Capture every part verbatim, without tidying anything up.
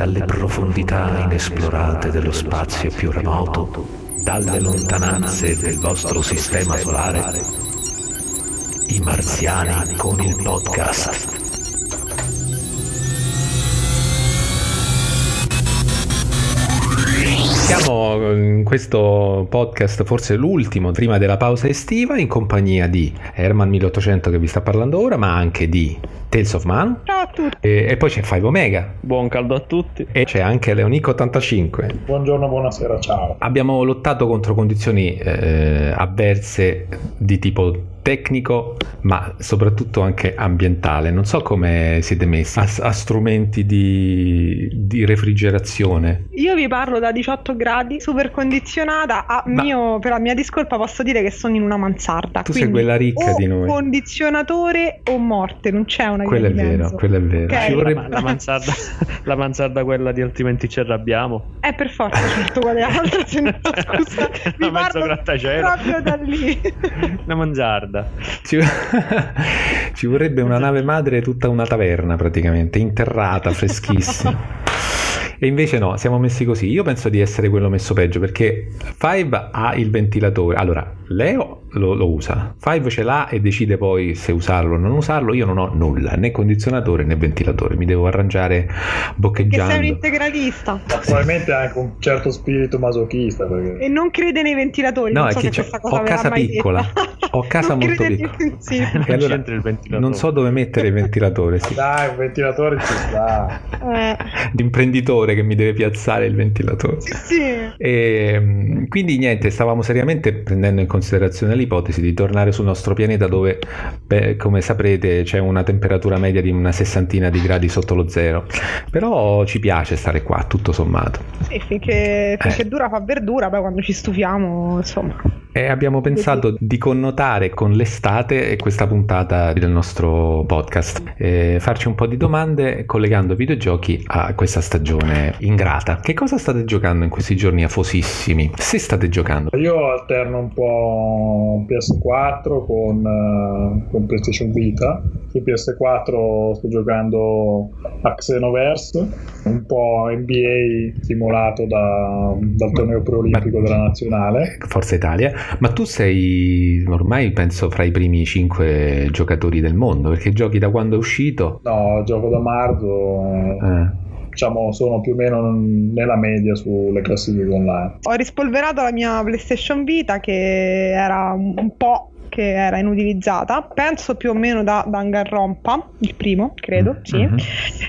dalle profondità inesplorate dello spazio più remoto, dalle lontananze del vostro sistema solare, i marziani con il podcast. Siamo in questo podcast, forse l'ultimo, prima della pausa estiva, in compagnia di Hermann Millocento che vi sta parlando ora, ma anche di Tales of Man. Ciao a tutti. E, e poi c'è Five Omega. Buon caldo a tutti. E c'è anche Leonico ottantacinque. Buongiorno, buonasera, ciao. Abbiamo lottato contro condizioni eh, avverse di tipo tecnico, ma soprattutto anche ambientale. Non so come siete messi a, a strumenti di, di refrigerazione. Io vi parlo da diciotto gradi, super condizionata. A mio, per la mia discolpa posso dire che sono in una mansarda. Tu sei quella ricca di noi. Condizionatore o morte, non c'è una. Quello è vero, quello è vero. Okay. Ci vorrebbe... la, la mansarda, la mansarda quella di altrimenti ci arrabbiamo. È per forza, certo, quale altro? Se no, scusa, mi parlo proprio da lì. Una mansarda. Ci... ci vorrebbe una nave madre, tutta una taverna praticamente, interrata, freschissima. E invece no, siamo messi così. Io penso di essere quello messo peggio, perché Five ha il ventilatore. Allora, Leo lo, lo usa, Five ce l'ha e decide poi se usarlo o non usarlo. Io non ho nulla, né condizionatore né ventilatore, mi devo arrangiare boccheggiando. Perché sei un integralista. Ma probabilmente anche un certo spirito masochista. Perché... E non crede nei ventilatori. No, non so se c'è... questa cosa ho casa piccola, ho casa molto piccola. Sì. E allora, il non so dove mettere il ventilatore. Sì. Dai, un ventilatore ci sta. Eh. L'imprenditore che mi deve piazzare il ventilatore. Sì, sì. E quindi niente, stavamo seriamente prendendo in considerazione l'ipotesi di tornare sul nostro pianeta dove, beh, come saprete, c'è una temperatura media di una sessantina di gradi sotto lo zero, però ci piace stare qua tutto sommato. Sì, finché, finché eh. dura fa verdura, poi quando ci stufiamo, insomma. E abbiamo pensato di connotare con l'estate questa puntata del nostro podcast, e farci un po' di domande collegando videogiochi a questa stagione ingrata. Che cosa state giocando in questi giorni afosissimi? Se state giocando? Io alterno un po' P S quattro con, con PlayStation Vita. Su P S quattro sto giocando a Xenoverse, un po' N B A stimolato da, dal torneo preolimpico della nazionale Forza Italia. Ma tu sei ormai, penso, fra i primi cinque giocatori del mondo, perché giochi da quando è uscito? No, gioco da marzo. Eh. Diciamo, sono più o meno nella media sulle classifiche online. Ho rispolverato la mia PlayStation Vita, che era un po'... che era inutilizzata, penso più o meno da Danganronpa, il primo, credo, sì. Mm-hmm.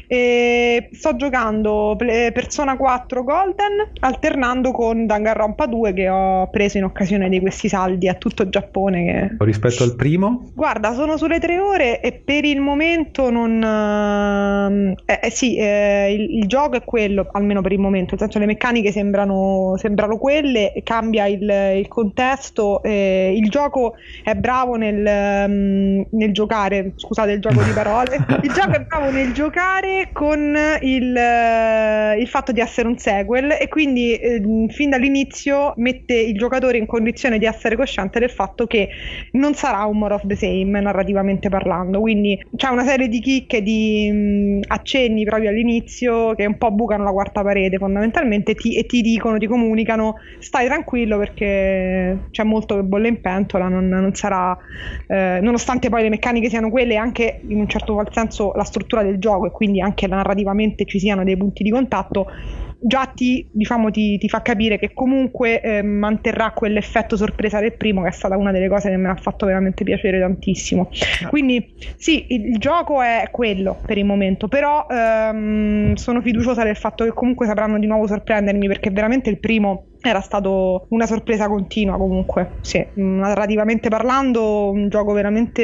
E sto giocando Persona quattro Golden, alternando con Danganronpa due, che ho preso in occasione di questi saldi a tutto Giappone. Che... Rispetto al primo? Guarda, sono sulle tre ore e per il momento non... Eh, eh, sì, eh, il, il gioco è quello, almeno per il momento, nel senso le meccaniche sembrano, sembrano quelle, cambia il, il contesto, eh, il gioco... è bravo nel, um, nel giocare, scusate il gioco di parole, il gioco è bravo nel giocare con il, uh, il fatto di essere un sequel, e quindi eh, fin dall'inizio mette il giocatore in condizione di essere cosciente del fatto che non sarà un more of the same narrativamente parlando, quindi c'è una serie di chicche, di mh, accenni proprio all'inizio che un po' bucano la quarta parete fondamentalmente, ti, e ti dicono, ti comunicano stai tranquillo perché c'è molto che bolle in pentola, non non sarà, eh, nonostante poi le meccaniche siano quelle, anche in un certo qual senso la struttura del gioco e quindi anche narrativamente ci siano dei punti di contatto, già ti, diciamo, ti, ti fa capire che comunque eh, manterrà quell'effetto sorpresa del primo, che è stata una delle cose che mi ha fatto veramente piacere tantissimo. Quindi sì, il, il gioco è quello per il momento, però ehm, sono fiduciosa del fatto che comunque sapranno di nuovo sorprendermi, perché veramente il primo era stato una sorpresa continua comunque, sì, narrativamente parlando un gioco veramente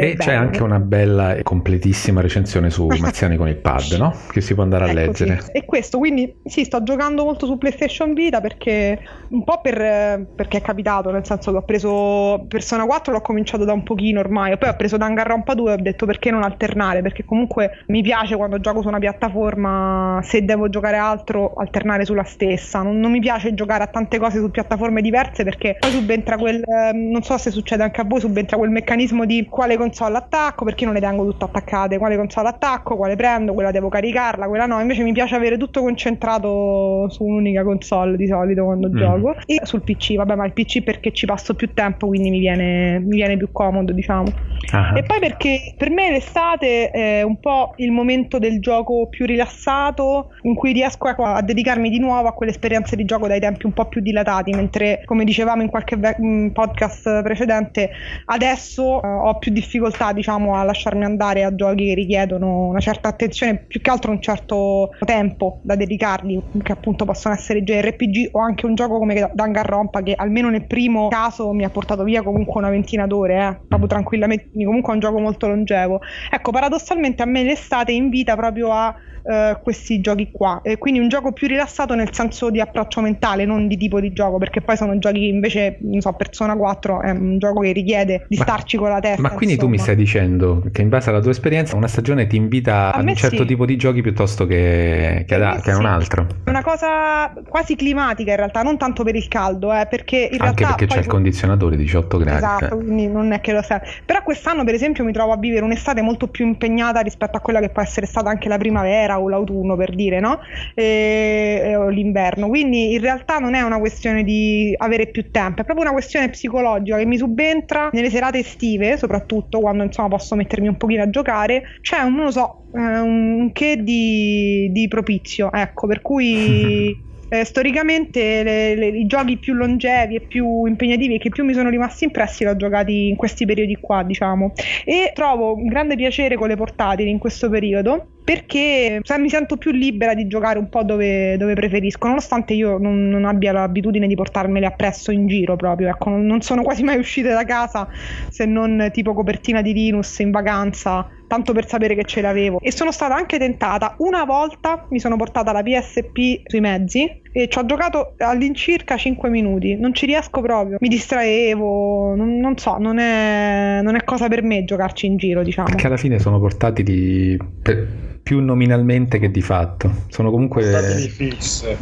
e bello. C'è anche una bella e completissima recensione su Marziani con il pad, no? Che si può andare a ecco leggere, sì. E questo quindi sì, sto giocando molto su PlayStation Vita perché un po' per, perché è capitato, nel senso che ho preso Persona quattro, l'ho cominciato da un pochino ormai, poi ho preso Danganronpa due e ho detto perché non alternare, perché comunque mi piace quando gioco su una piattaforma, se devo giocare altro alternare sulla stessa, non, non mi piace giocare a tante cose su piattaforme diverse perché poi subentra quel, non so se succede anche a voi, subentra quel meccanismo di quale console attacco, perché non le tengo tutte attaccate, quale console attacco, quale prendo, quella devo caricarla, quella no, invece mi piace avere tutto concentrato su un'unica console di solito quando mm. gioco, e sul P C, vabbè, ma il P C perché ci passo più tempo, quindi mi viene, mi viene più comodo, diciamo. Ah. E poi perché per me l'estate è un po' il momento del gioco più rilassato, in cui riesco a, a dedicarmi di nuovo a quelle esperienze di gioco dai tempi un po' più dilatati, mentre come dicevamo in qualche ve- in podcast precedente, adesso eh, ho più difficoltà, diciamo, a lasciarmi andare a giochi che richiedono una certa attenzione, più che altro un certo tempo da dedicarli, che appunto possono essere J R P G o anche un gioco come Danganronpa, che almeno nel primo caso mi ha portato via comunque una ventina d'ore, eh, proprio tranquillamente, comunque è un gioco molto longevo. Ecco, paradossalmente a me l'estate invita proprio a eh, questi giochi qua, e quindi un gioco più rilassato nel senso di approccio mentale, non di tipo di gioco, perché poi sono giochi che invece, non so, Persona quattro è un gioco che richiede di ma, starci con la testa. Ma quindi insomma, tu mi stai dicendo che in base alla tua esperienza una stagione ti invita a, a un certo sì. tipo di giochi piuttosto che, che, ad, che sì. a un altro. È una cosa quasi climatica in realtà, non tanto per il caldo, eh, perché in realtà anche perché c'è il condizionatore diciotto gradi. Esatto, eh. quindi non è che lo serve. Però quest'anno per esempio mi trovo a vivere un'estate molto più impegnata rispetto a quella che può essere stata anche la primavera o l'autunno, per dire, no? E, o l'inverno. Quindi in realtà non è una questione di avere più tempo, è proprio una questione psicologica che mi subentra nelle serate estive, soprattutto quando insomma posso mettermi un pochino a giocare, c'è un, non lo so, un che di, di propizio, ecco, per cui eh, storicamente le, le, i giochi più longevi e più impegnativi che più mi sono rimasti impressi li ho giocati in questi periodi qua, diciamo, e trovo un grande piacere con le portatili in questo periodo, perché cioè, mi sento più libera di giocare un po' dove, dove preferisco, nonostante io non, non abbia l'abitudine di portarmele appresso in giro proprio, ecco, non sono quasi mai uscite da casa se non tipo copertina di Linus in vacanza, tanto per sapere che ce l'avevo. E sono stata anche tentata, una volta mi sono portata la P S P sui mezzi e ci ho giocato all'incirca cinque minuti, non ci riesco proprio, mi distraevo, non, non so, non è, non è cosa per me giocarci in giro, diciamo. Perché alla fine sono portatili per... più nominalmente che di fatto, sono comunque fisse.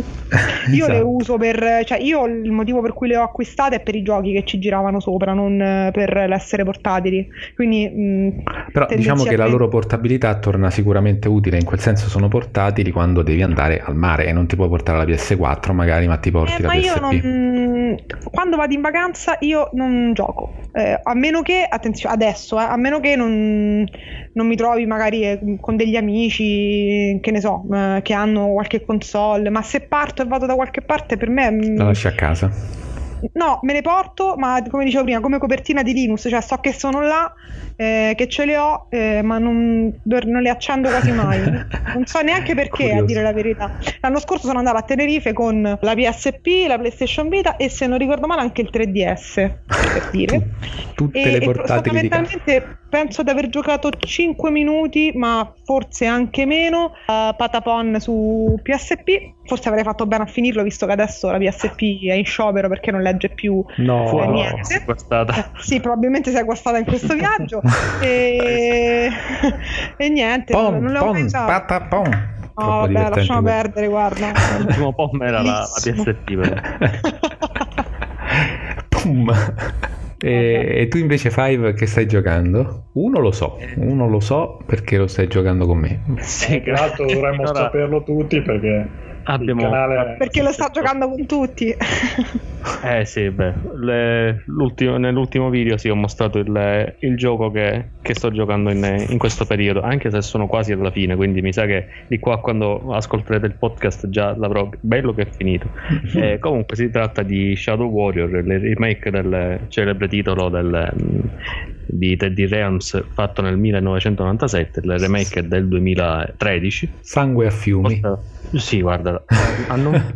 Io esatto. le uso per, cioè io il motivo per cui le ho acquistate è per i giochi che ci giravano sopra, non per l'essere portatili, quindi mh, però diciamo che la loro portabilità torna sicuramente utile, in quel senso sono portatili quando devi andare al mare e non ti puoi portare la P S quattro magari, ma ti porti eh, la ma P S P. Ma io non, quando vado in vacanza io non gioco, eh, a meno che, attenzione adesso, eh, a meno che non, non mi trovi magari con degli amici, che ne so, che hanno qualche console, ma se parto e vado da qualche parte per me... La lasci a casa? No, me le porto, ma come dicevo prima, come copertina di Linux, cioè so che sono là, eh, che ce le ho, eh, ma non, non le accendo quasi mai, non so neanche perché. Curioso. A dire la verità, l'anno scorso sono andata a Tenerife con la P S P, la PlayStation Vita e se non ricordo male anche il tre D S, per dire. Tutte e, le portatili di casa. Penso di aver giocato cinque minuti, ma forse anche meno, a Patapon su P S P. Forse avrei fatto bene a finirlo, visto che adesso la P S P è in sciopero perché non legge più no, eh, niente. No, sì, probabilmente si è guastata in questo viaggio. e... e niente, pon, non l'avevo pensato. Patapon. No, oh, vabbè, lasciamo quello. Perdere, guarda. Il primo pom era la, la P S P. Pum. E, e tu invece Five che stai giocando? Uno lo so, uno lo so perché lo stai giocando con me. Sì, tra l'altro dovremmo allora, saperlo tutti perché abbiamo, il canale perché lo sta giocando con tutti. Eh sì, beh, le, l'ultimo, nell'ultimo video sì ho mostrato il, il gioco che, che sto giocando in, in questo periodo, anche se sono quasi alla fine, quindi mi sa che di qua quando ascolterete il podcast già l'avrò bello che è finito. Eh, comunque si tratta di Shadow Warrior, il remake del celebre titolo del, di tre D Realms fatto nel millenovecentonovantasette, il remake del duemilatredici. Sangue a fiumi. Costa, Sì, guarda, hanno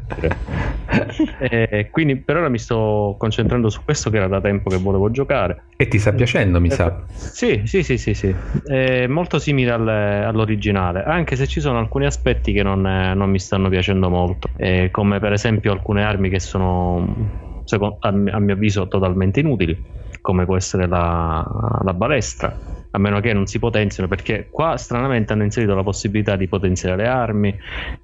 eh, quindi per ora mi sto concentrando su questo, che era da tempo che volevo giocare. E ti sta piacendo, eh, mi eh, sa. Sì, sì, sì, sì, sì. È molto simile al, all'originale, anche se ci sono alcuni aspetti che non, non mi stanno piacendo molto, eh, come per esempio alcune armi che sono, secondo, a, a mio avviso, totalmente inutili, come può essere la, la balestra, a meno che non si potenziano, perché qua stranamente hanno inserito la possibilità di potenziare le armi,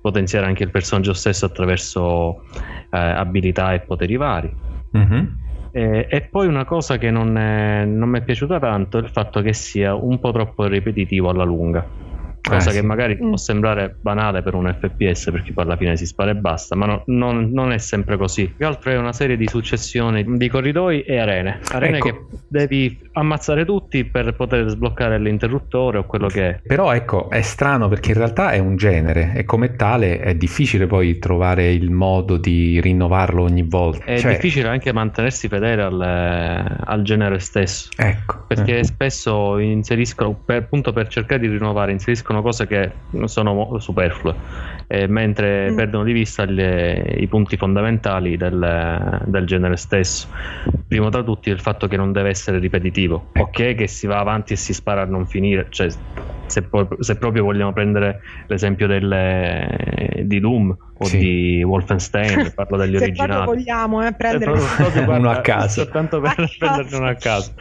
potenziare anche il personaggio stesso attraverso eh, abilità e poteri vari. Mm-hmm. E, e poi una cosa che non, è, non mi è piaciuta tanto è il fatto che sia un po' troppo ripetitivo alla lunga. Cosa ah, che sì. magari può sembrare banale per un F P S, perché poi alla fine si spara e basta, ma no, non, non è sempre così. Più che altro è una serie di successioni di corridoi e arene arene ecco. che devi ammazzare tutti per poter sbloccare l'interruttore o quello che è. Però ecco, è strano, perché in realtà è un genere e come tale è difficile poi trovare il modo di rinnovarlo ogni volta. È cioè... difficile anche mantenersi fedele al, al genere stesso, ecco, perché eh. spesso inseriscono, per, appunto per cercare di rinnovare, inseriscono cose che sono superflue, eh, mentre mm. perdono di vista le, i punti fondamentali del, del genere stesso. Primo tra tutti il fatto che non deve essere ripetitivo. Ecco. Ok, che si va avanti e si spara a non finire, cioè se, poi, se proprio vogliamo prendere l'esempio delle, di Doom o sì. di Wolfenstein, parlo degli se originali, se vogliamo eh, prendere eh, proprio, guarda, uno a caso, soltanto per a prenderne caso. uno a caso.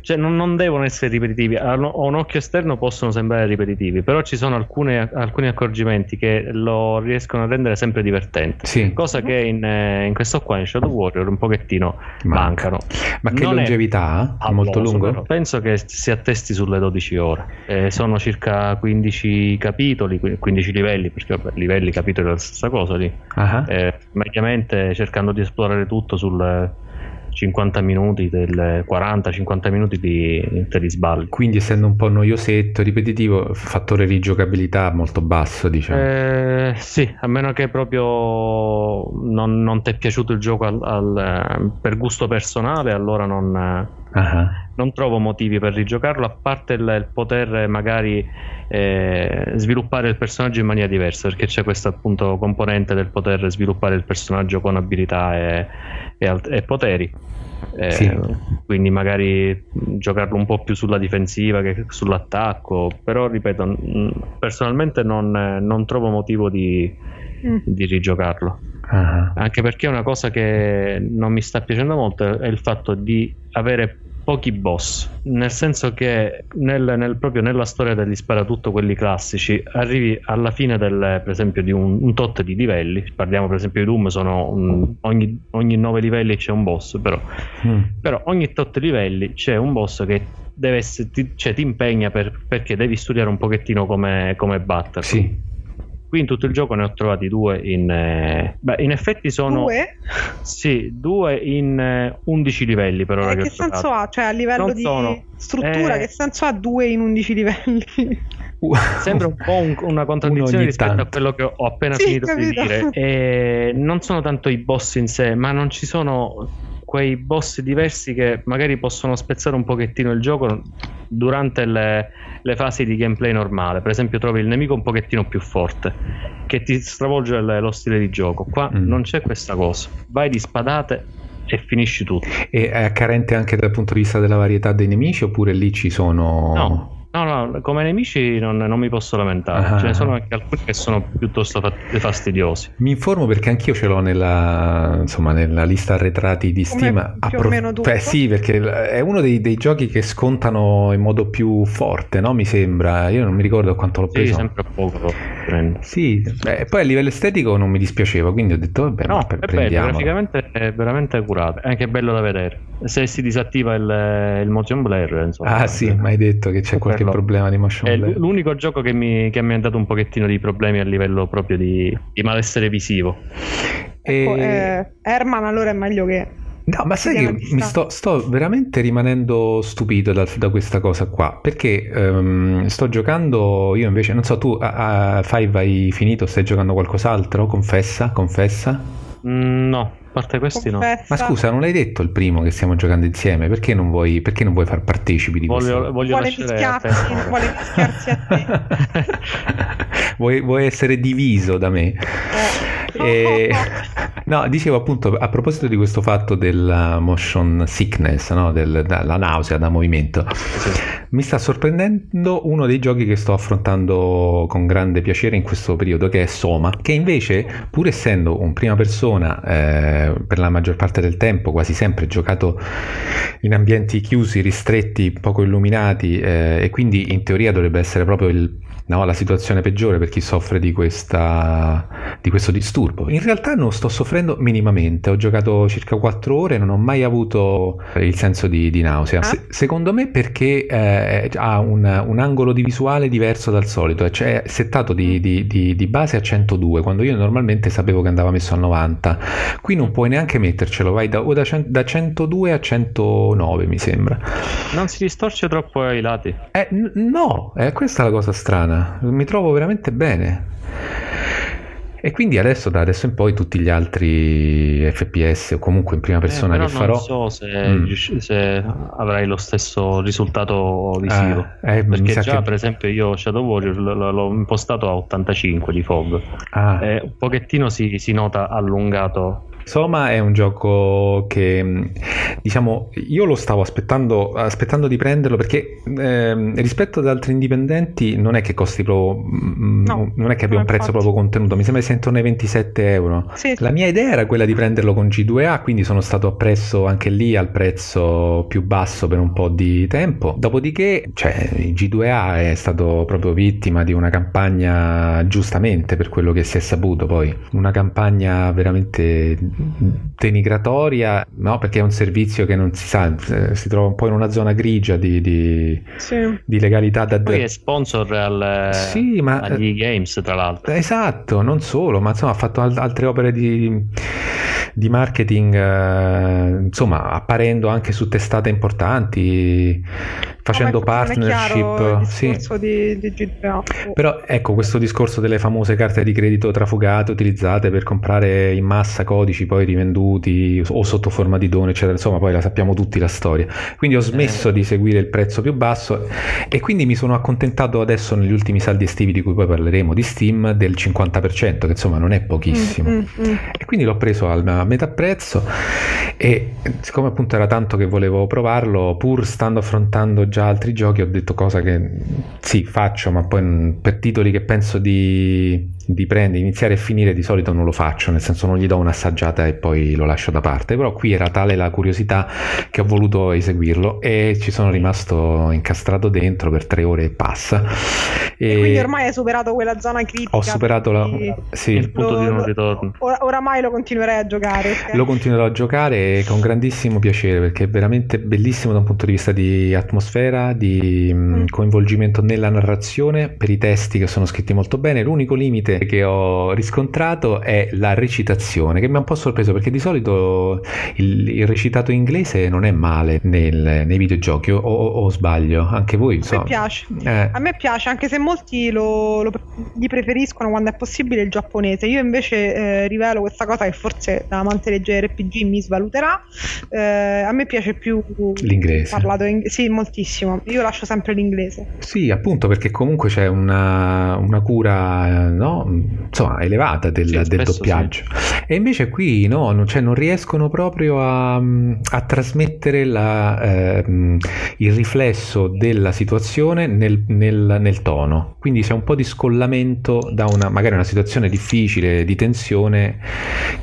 Cioè non, non devono essere ripetitivi, a un occhio esterno possono sembrare ripetitivi, però ci sono alcune, alcuni accorgimenti che lo riescono a rendere sempre divertente, sì. cosa che in, in questo qua, in Shadow Warrior, un pochettino mancano. Ma che non longevità? È molto lungo? Però. Penso che si attesti sulle dodici ore, eh, sono circa quindici capitoli, quindici livelli, perché vabbè, livelli, capitoli è la stessa cosa lì. Uh-huh. Eh, mediamente cercando di esplorare tutto sul... cinquanta minuti, del quaranta cinquanta minuti di, te li sballi. Quindi essendo un po' noiosetto, ripetitivo, fattore rigiocabilità molto basso, diciamo. Eh, sì, a meno che proprio non, non ti è piaciuto il gioco al, al, per gusto personale, allora non... Uh-huh. Non trovo motivi per rigiocarlo, a parte il, il poter magari eh, sviluppare il personaggio in maniera diversa, perché c'è questa appunto componente del poter sviluppare il personaggio con abilità e, e, alt- e poteri. Eh, sì. Quindi magari giocarlo un po' più sulla difensiva che sull'attacco, però ripeto, personalmente non, non trovo motivo di, mm. di rigiocarlo. Uh-huh. Anche perché una cosa che non mi sta piacendo molto è il fatto di avere pochi boss, nel senso che nel, nel, proprio nella storia degli sparatutto, quelli classici, arrivi alla fine del, per esempio di un, un tot di livelli, parliamo per esempio di Doom, sono un, ogni, ogni nove livelli c'è un boss, però, mm. però ogni tot livelli c'è un boss che deve essere, ti, cioè, ti impegna per, perché devi studiare un pochettino come, come batterlo. Sì. Qui in tutto il gioco ne ho trovati due in... Eh, beh, in effetti sono... Due? Sì, due in eh, undici livelli per ora eh, che, che ho senso trovato. Ha? Cioè a livello non di sono, struttura, eh... che senso ha due in undici livelli? Uh, Sembra un po' un, una contraddizione rispetto tanto. a quello che ho appena sì, finito capito. di dire. E non sono tanto i boss in sé, ma non ci sono quei boss diversi che magari possono spezzare un pochettino il gioco durante le, le fasi di gameplay normale. Per esempio trovi il nemico un pochettino più forte che ti stravolge le, lo stile di gioco. Qua mm. non c'è questa cosa, vai di spadate e finisci tutto. E è carente anche dal punto di vista della varietà dei nemici, oppure lì ci sono... No. No, no, come nemici non, non mi posso lamentare, ah. ce ne sono anche alcuni che sono piuttosto fastidiosi. Mi informo, perché anch'io ce l'ho nella, insomma, nella lista arretrati di Steam. Come, più Appro- o meno tutto. Beh, sì, perché è uno dei, dei giochi che scontano in modo più forte, no? Mi sembra, io non mi ricordo quanto l'ho preso. Sì, sempre a poco. Sì, beh, poi a livello estetico non mi dispiaceva, quindi ho detto vabbè, no, è bello, graficamente è veramente curato, è anche bello da vedere. Se si disattiva il, il motion blur, insomma. Ah sì, ma hai detto che c'è qualche problema di motion blur. È l'unico gioco che mi, che mi ha dato un pochettino di problemi a livello proprio di, di malessere visivo. E... Ecco, eh, Herman allora è meglio che... No, ma sai che mi sto, sto veramente rimanendo stupito da, da questa cosa qua, perché um, sto giocando io invece, non so, tu a, a Five hai finito, stai giocando qualcos'altro? Confessa, confessa? No. parte questi confessa. No, ma scusa, non l'hai detto il primo che stiamo giocando insieme? Perché non vuoi, perché non vuoi far partecipi di voglio, questo? Voglio vuole fischiarsi vuole fischiarsi a te. vuoi, vuoi essere diviso da me. E, no, dicevo appunto a proposito di questo fatto della motion sickness, no? Del, della nausea da movimento, sì. Mi sta sorprendendo uno dei giochi che sto affrontando con grande piacere in questo periodo, che è Soma, che invece pur essendo un prima persona eh, per la maggior parte del tempo quasi sempre giocato in ambienti chiusi, ristretti, poco illuminati eh, e quindi in teoria dovrebbe essere proprio il No, la situazione peggiore per chi soffre di questa di questo disturbo. In realtà non sto soffrendo minimamente, ho giocato circa quattro ore e non ho mai avuto il senso di, di nausea. Se, secondo me perché eh, ha un, un angolo di visuale diverso dal solito, cioè è settato di, di, di, di base a centodue, quando io normalmente sapevo che andava messo a novanta. Qui non puoi neanche mettercelo, vai da, o da, cento, da centodue a centonove mi sembra. Non si distorce troppo ai lati? Eh, n- no, eh, questa è la cosa strana. Mi trovo veramente bene. E quindi adesso, da adesso in poi, tutti gli altri F P S o comunque in prima persona eh, che non farò. Non so se, mm. se avrai lo stesso risultato visivo. Eh, eh, Perché già, che... per esempio, io Shadow Warrior l- l'ho impostato a ottantacinque di F O V. Ah. Eh, un pochettino si, si nota allungato. Soma è un gioco che, diciamo, io lo stavo aspettando aspettando di prenderlo perché eh, rispetto ad altri indipendenti non è che costi proprio no, non è che abbia un prezzo proprio contenuto, mi sembra che sia intorno ai ventisette euro. Sì. La mia idea era quella di prenderlo con G due A, quindi sono stato appresso anche lì al prezzo più basso per un po' di tempo, dopodiché cioè, G due A è stato proprio vittima di una campagna, giustamente per quello che si è saputo, poi una campagna veramente denigratoria, no? Perché è un servizio che non si sa, si trova un po' in una zona grigia di, di, sì. di legalità da... Poi è sponsor al, sì, ma, agli games tra l'altro. Esatto, non solo, ma insomma ha fatto al- altre opere di, di marketing eh, insomma apparendo anche su testate importanti, facendo partnership, sì. di, di G due A. Però ecco questo discorso delle famose carte di credito trafugate utilizzate per comprare in massa codici poi rivenduti o sotto forma di dono eccetera, insomma poi la sappiamo tutti la storia, quindi ho smesso eh. di seguire il prezzo più basso e quindi mi sono accontentato adesso negli ultimi saldi estivi di cui poi parleremo di Steam del cinquanta per cento, che insomma non è pochissimo, mm, mm, mm. e quindi l'ho preso al metà prezzo e siccome appunto era tanto che volevo provarlo pur stando affrontando già altri giochi, ho detto cosa che sì faccio ma poi per titoli che penso di, di prendere, iniziare e finire di solito non lo faccio, nel senso non gli do un'assaggiata e poi lo lascio da parte, però qui era tale la curiosità che ho voluto eseguirlo e ci sono rimasto incastrato dentro per tre ore e passa e, e quindi ormai hai superato quella zona critica, ho superato la, sì, il punto lo, di non ritorno, or- oramai lo continuerai a giocare, okay? Lo continuerò a giocare con grandissimo piacere perché è veramente bellissimo da un punto di vista di atmosfera, di mm. coinvolgimento nella narrazione, per i testi che sono scritti molto bene. L'unico limite che ho riscontrato è la recitazione, che mi ha un po' sorpreso perché di solito il, il recitato inglese non è male nel, nei videogiochi, o, o, o sbaglio anche voi? So. A me piace, eh. a me piace anche se molti lo, lo, li preferiscono quando è possibile il giapponese, io invece eh, rivelo questa cosa che forse da amante dei J R P G mi svaluterà, eh, a me piace più l'inglese parlato in, sì moltissimo. Io lascio sempre l'inglese. Sì, appunto, perché comunque c'è una, una cura, no? Insomma, elevata del, sì, del doppiaggio. Sì. E invece qui no, non, cioè, non riescono proprio a, a trasmettere la, eh, il riflesso della situazione nel, nel, nel tono. Quindi c'è un po' di scollamento da una, magari una situazione difficile, di tensione,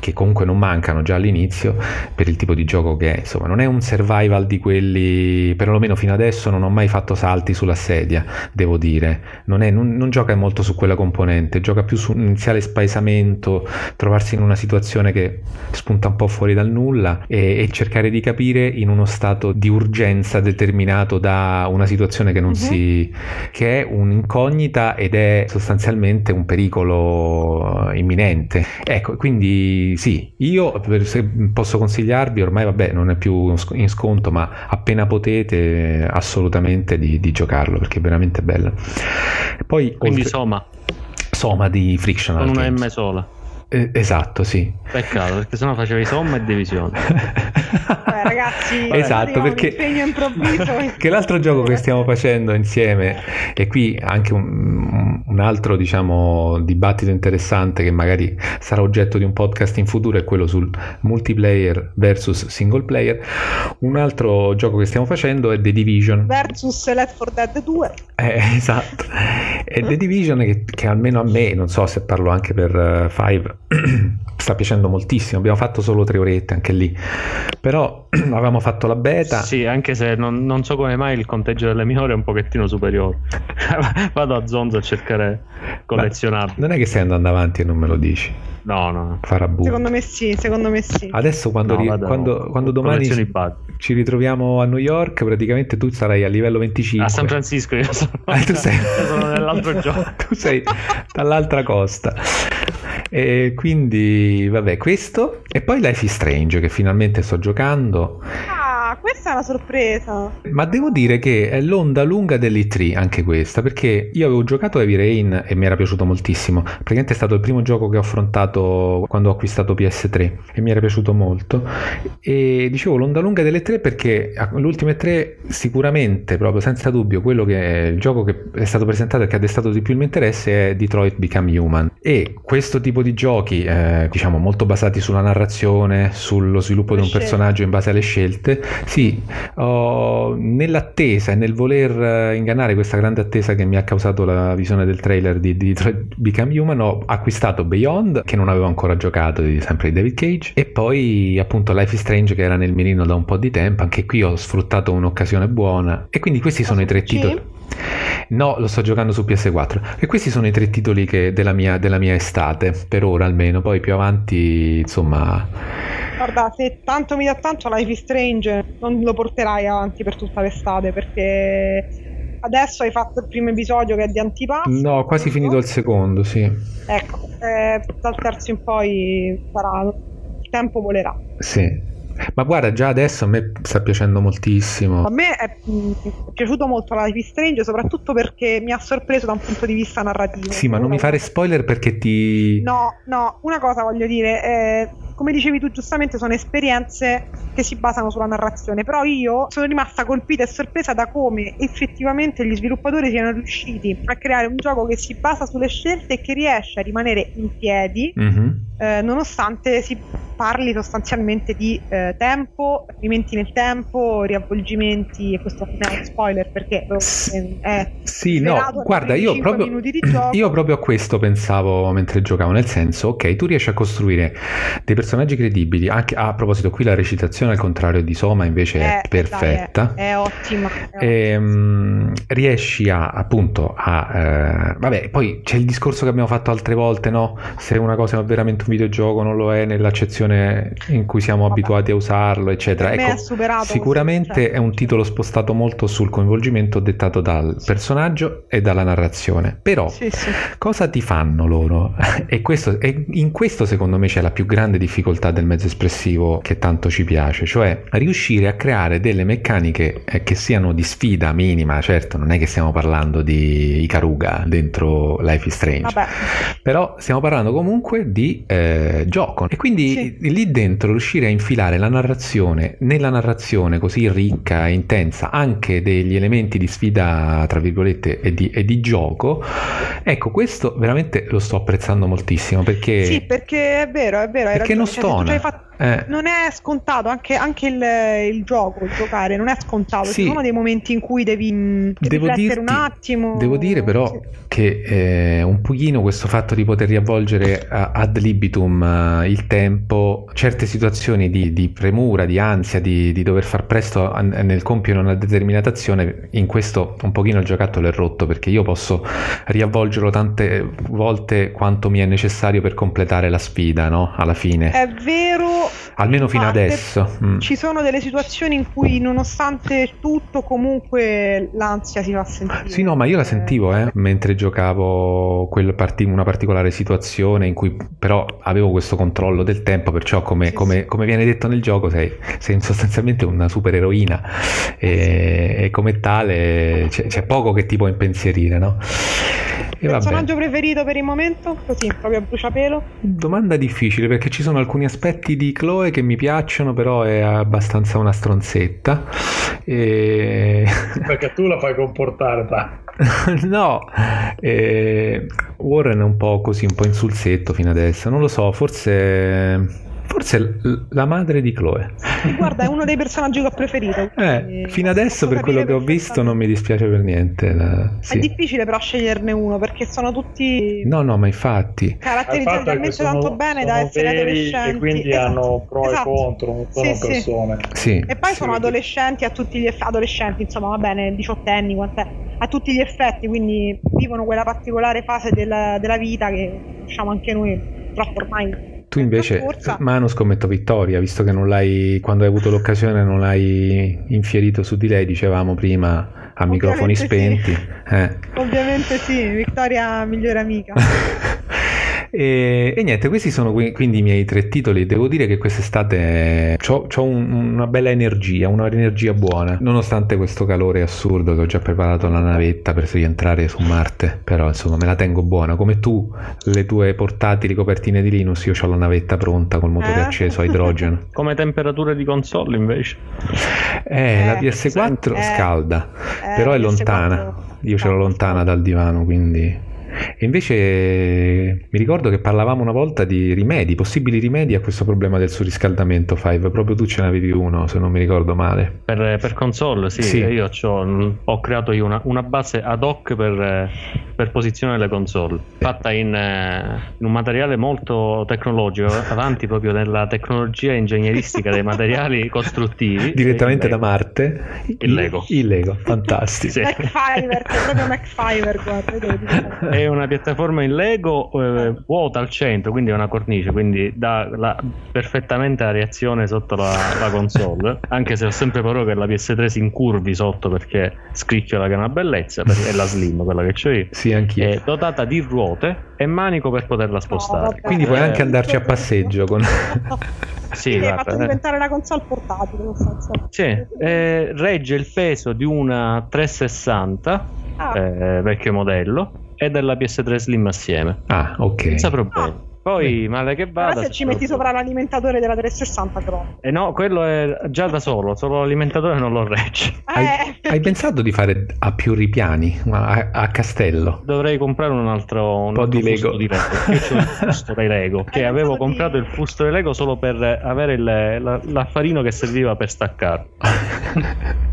che comunque non mancano già all'inizio per il tipo di gioco che è. Insomma, non è un survival di quelli, perlomeno fino adesso non ho mai fatto salti sulla sedia, devo dire, non, è, non, non gioca molto su quella componente, gioca più su un iniziale spaesamento, trovarsi in una situazione che spunta un po' fuori dal nulla e, e cercare di capire in uno stato di urgenza determinato da una situazione che non uh-huh. si che è un'incognita ed è sostanzialmente un pericolo imminente, ecco, quindi sì, io per, se posso consigliarvi, ormai vabbè non è più in sconto, ma appena potete assolutamente di, di giocarlo perché è veramente bella. Poi, quindi oltre... Soma Soma di Frictional Games, con una M sola. Eh, esatto, sì. Peccato, perché sennò facevi somma e divisione. Beh, ragazzi, esatto, perché un impegno improvviso. Che l'altro gioco che stiamo facendo insieme, e qui anche un, un altro, diciamo, dibattito interessante che magari sarà oggetto di un podcast in futuro, è quello sul multiplayer versus single player. Un altro gioco che stiamo facendo è The Division versus Left four Dead due. Eh, esatto. E The Division che, che almeno a me, non so se parlo anche per Five, sta piacendo moltissimo. Abbiamo fatto solo tre orette anche lì, però avevamo fatto la beta. Sì, anche se non, non so come mai il conteggio delle mie ore è un pochettino superiore. Vado a zonzo a cercare collezionarlo. Non è che stai andando avanti e non me lo dici? No, no. Farabù. Secondo me sì, secondo me sì. Adesso quando, no, ri- vada, quando, no. quando domani ci, ci ritroviamo a New York, praticamente tu sarai a livello venticinque. A San Francisco io sono, ah, tu sei... io sono nell'altro gioco. Tu sei dall'altra costa. E quindi vabbè, questo e poi Life is Strange che finalmente sto giocando. Ah, questa è una sorpresa. Ma devo dire che è l'onda lunga dell'E tre anche questa, perché io avevo giocato Heavy Rain e mi era piaciuto moltissimo. Praticamente è stato il primo gioco che ho affrontato quando ho acquistato P S tre e mi era piaciuto molto. E dicevo l'onda lunga dell'E tre perché l'ultima E tre sicuramente, proprio senza dubbio, quello che è il gioco che è stato presentato e che ha destato di più il mio interesse è Detroit Become Human. E questo tipo di giochi eh, diciamo molto basati sulla narrazione, sullo sviluppo di un personaggio in base alle scelte, sì, oh, nell'attesa e nel voler ingannare questa grande attesa che mi ha causato la visione del trailer di, di Detroit Become Human, ho acquistato Beyond che non avevo ancora giocato, di sempre di David Cage, e poi appunto Life is Strange che era nel mirino da un po' di tempo. Anche qui ho sfruttato un'occasione buona e quindi questi sono i tre titoli. No, lo sto giocando su P S quattro e questi sono i tre titoli che della mia, della mia estate, per ora almeno, poi più avanti insomma. Guarda, se tanto mi dà tanto Life is Strange non lo porterai avanti per tutta l'estate, perché adesso hai fatto il primo episodio che è di antipasto. No, ho quasi finito il secondo, sì. Ecco, eh, dal terzo in poi sarà, il tempo volerà. Sì. Ma guarda, già adesso a me sta piacendo moltissimo. A me è piaciuto molto Life is Strange, soprattutto perché mi ha sorpreso da un punto di vista narrativo. Sì, ma non mi fare spoiler perché ti... No, no, una cosa voglio dire, eh, come dicevi tu giustamente, sono esperienze che si basano sulla narrazione, però io sono rimasta colpita e sorpresa da come effettivamente gli sviluppatori siano riusciti a creare un gioco che si basa sulle scelte e che riesce a rimanere in piedi, mm-hmm. eh, nonostante si parli sostanzialmente di... Eh, tempo, movimenti nel tempo, riavvolgimenti, e questo è un spoiler perché è sì, no, guarda, io proprio io proprio a questo pensavo mentre giocavo, nel senso, ok, tu riesci a costruire dei personaggi credibili, anche a proposito qui la recitazione al contrario di Soma invece è, è perfetta, dai, è, è ottima, è e, ottima. Riesci a appunto a eh, vabbè, poi c'è il discorso che abbiamo fatto altre volte, no? Se una cosa è veramente un videogioco non lo è nell'accezione in cui siamo vabbè. abituati a usarlo, eccetera. Ecco, superato, sicuramente è un titolo spostato molto sul coinvolgimento dettato dal personaggio e dalla narrazione, però sì, sì. Cosa ti fanno loro? E questo, e in questo secondo me c'è la più grande difficoltà del mezzo espressivo che tanto ci piace, cioè riuscire a creare delle meccaniche che siano di sfida minima. Certo, non è che stiamo parlando di Ikaruga dentro Life is Strange, vabbè. Però stiamo parlando comunque di eh, gioco, e quindi sì. Lì dentro riuscire a infilare la narrazione, nella narrazione così ricca e intensa, anche degli elementi di sfida tra virgolette e di, e di gioco, ecco, questo veramente lo sto apprezzando moltissimo, perché sì, perché è vero, è vero, perché non stona. Eh. Non è scontato, anche, anche il, il gioco, il giocare non è scontato, sì. Ci sono dei momenti in cui devi, devi devo riflettere dirti, un attimo. Devo dire però sì. che eh, un pochino questo fatto di poter riavvolgere uh, ad libitum uh, il tempo, certe situazioni di, di premura, di ansia, di, di dover far presto a, nel compiere una determinata azione, in questo un pochino il giocattolo è rotto, perché io posso riavvolgerlo tante volte quanto mi è necessario per completare la sfida, no? Alla fine. È vero. almeno fino parte, adesso mm. Ci sono delle situazioni in cui nonostante tutto comunque l'ansia si fa sentire. Sì, no, ma io la sentivo eh, mentre giocavo quel parti- una particolare situazione in cui però avevo questo controllo del tempo, perciò come, sì, come, sì. come viene detto nel gioco sei, sei sostanzialmente una supereroina e, e come tale c'è, c'è poco che ti può impensierire, no? E personaggio vabbè. preferito per il momento? Così, proprio a bruciapelo. Domanda difficile, perché ci sono alcuni aspetti di Chloe che mi piacciono, però è abbastanza una stronzetta e... perché tu la fai comportare ta. No, eh, Warren è un po' così, un po' insulsetto fino adesso, non lo so, forse... Forse la madre di Chloe. Guarda, è uno dei personaggi che ho preferito. Eh, fino adesso, per quello che ho visto, non mi dispiace per niente. La... Sì. È difficile però sceglierne uno, perché sono tutti. No, no, ma infatti. Caratterizzati talmente tanto bene da essere adolescenti. E quindi esatto. hanno pro esatto. e contro, non sono sì, persone. Sì. E poi sì. sono adolescenti a tutti gli effetti. Adolescenti, insomma, va bene, diciottenni, quant'è? A tutti gli effetti, quindi vivono quella particolare fase della, della vita che diciamo anche noi, purtroppo ormai. Tu invece, Manu, scommetto vittoria, visto che non l'hai, quando hai avuto l'occasione non l'hai infierito su di lei, dicevamo prima, a microfoni spenti. Sì. Eh. Ovviamente sì, vittoria migliore amica. E, e niente, questi sono quindi i miei tre titoli. Devo dire che quest'estate c'ho, c'ho un, una bella energia, un'energia buona, nonostante questo calore assurdo, che ho già preparato la navetta per rientrare su Marte. Però insomma me la tengo buona. Come tu, le tue portatili copertine di Linux, io c'ho la navetta pronta col motore eh? acceso a idrogeno. Come temperatura di console invece? Eh, eh la P S quattro eh, scalda, eh, però è lontana. Io ce l'ho lontana dal divano, quindi... E invece mi ricordo che parlavamo una volta di rimedi, possibili rimedi a questo problema del surriscaldamento. Five, proprio tu ce n'avevi uno, se non mi ricordo male, per, per console, sì, sì. Io c'ho, ho creato io una, una base ad hoc per, per posizionare le console, fatta in, in un materiale molto tecnologico, avanti proprio nella tecnologia ingegneristica dei materiali costruttivi, direttamente da Marte. Il Lego, il Lego, fantastico, sì. MacFiver, proprio MacFiver, guarda, è una piattaforma in Lego eh, vuota al centro, quindi è una cornice, quindi dà la, perfettamente la reazione sotto la, la console, anche se ho sempre paura che la P S tre si incurvi sotto, perché scricchiola, che è una bellezza, perché è la Slim quella che c'ho io. Sì, anch'io. È dotata di ruote e manico per poterla spostare, oh, quindi puoi eh, anche andarci a passeggio con... Sì, sì, guarda, fatto diventare una console portatile, sì, eh, regge il peso di una trecentosessanta ah. eh, vecchio modello e della P S tre Slim assieme. Ah, ok. Senza problemi. Ah. Poi, male che vada, se ci metti sopra l'alimentatore della trecentosessanta, però. Eh no, quello è già da solo, solo l'alimentatore non lo regge. Hai, eh. hai pensato di fare a più ripiani, a, a castello? Dovrei comprare un altro, un po' altro di fusto Lego. Di Lego. Io c'ho il fusto dei Lego, che hai avevo comprato di... il fusto dei Lego solo per avere il, la, l'affarino che serviva per staccare.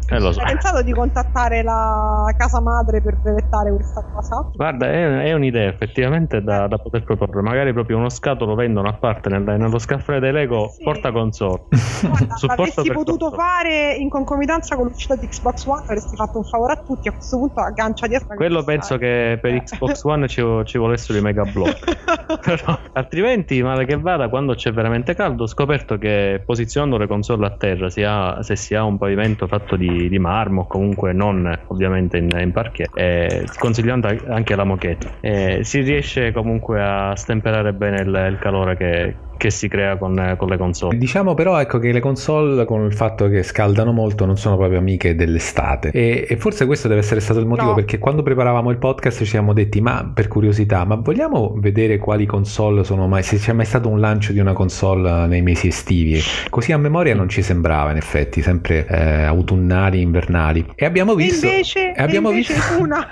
Eh, lo so. Hai pensato di contattare la casa madre per brevettare questa cosa? Guarda, è, è un'idea effettivamente da, da poter proporre, magari proprio uno scatolo vendono a parte nel, nello scaffale dei Lego, sì. Porta console. Guarda, l'avessi potuto console. Fare in concomitanza con l'uscita di Xbox One, avresti fatto un favore a tutti. A questo punto aggancia dietro. Quello penso che per Xbox One ci, ci volessero i mega block. Però, altrimenti, male che vada, quando c'è veramente caldo, ho scoperto che posizionando le console a terra, si ha, se si ha un pavimento fatto di, di marmo, comunque non ovviamente in, in parquet, eh, consigliando anche la moquette, eh, si riesce comunque a stemperare bene il, il calore che, che si crea con, con le console. Diciamo però ecco che le console, con il fatto che scaldano molto, non sono proprio amiche dell'estate e, e forse questo deve essere stato il motivo, no. Perché quando preparavamo il podcast ci siamo detti, ma per curiosità, ma vogliamo vedere quali console sono mai, se c'è mai stato un lancio di una console nei mesi estivi, così a memoria non ci sembrava, in effetti sempre eh, autunnali, invernali, e abbiamo visto invece, abbiamo invece visto una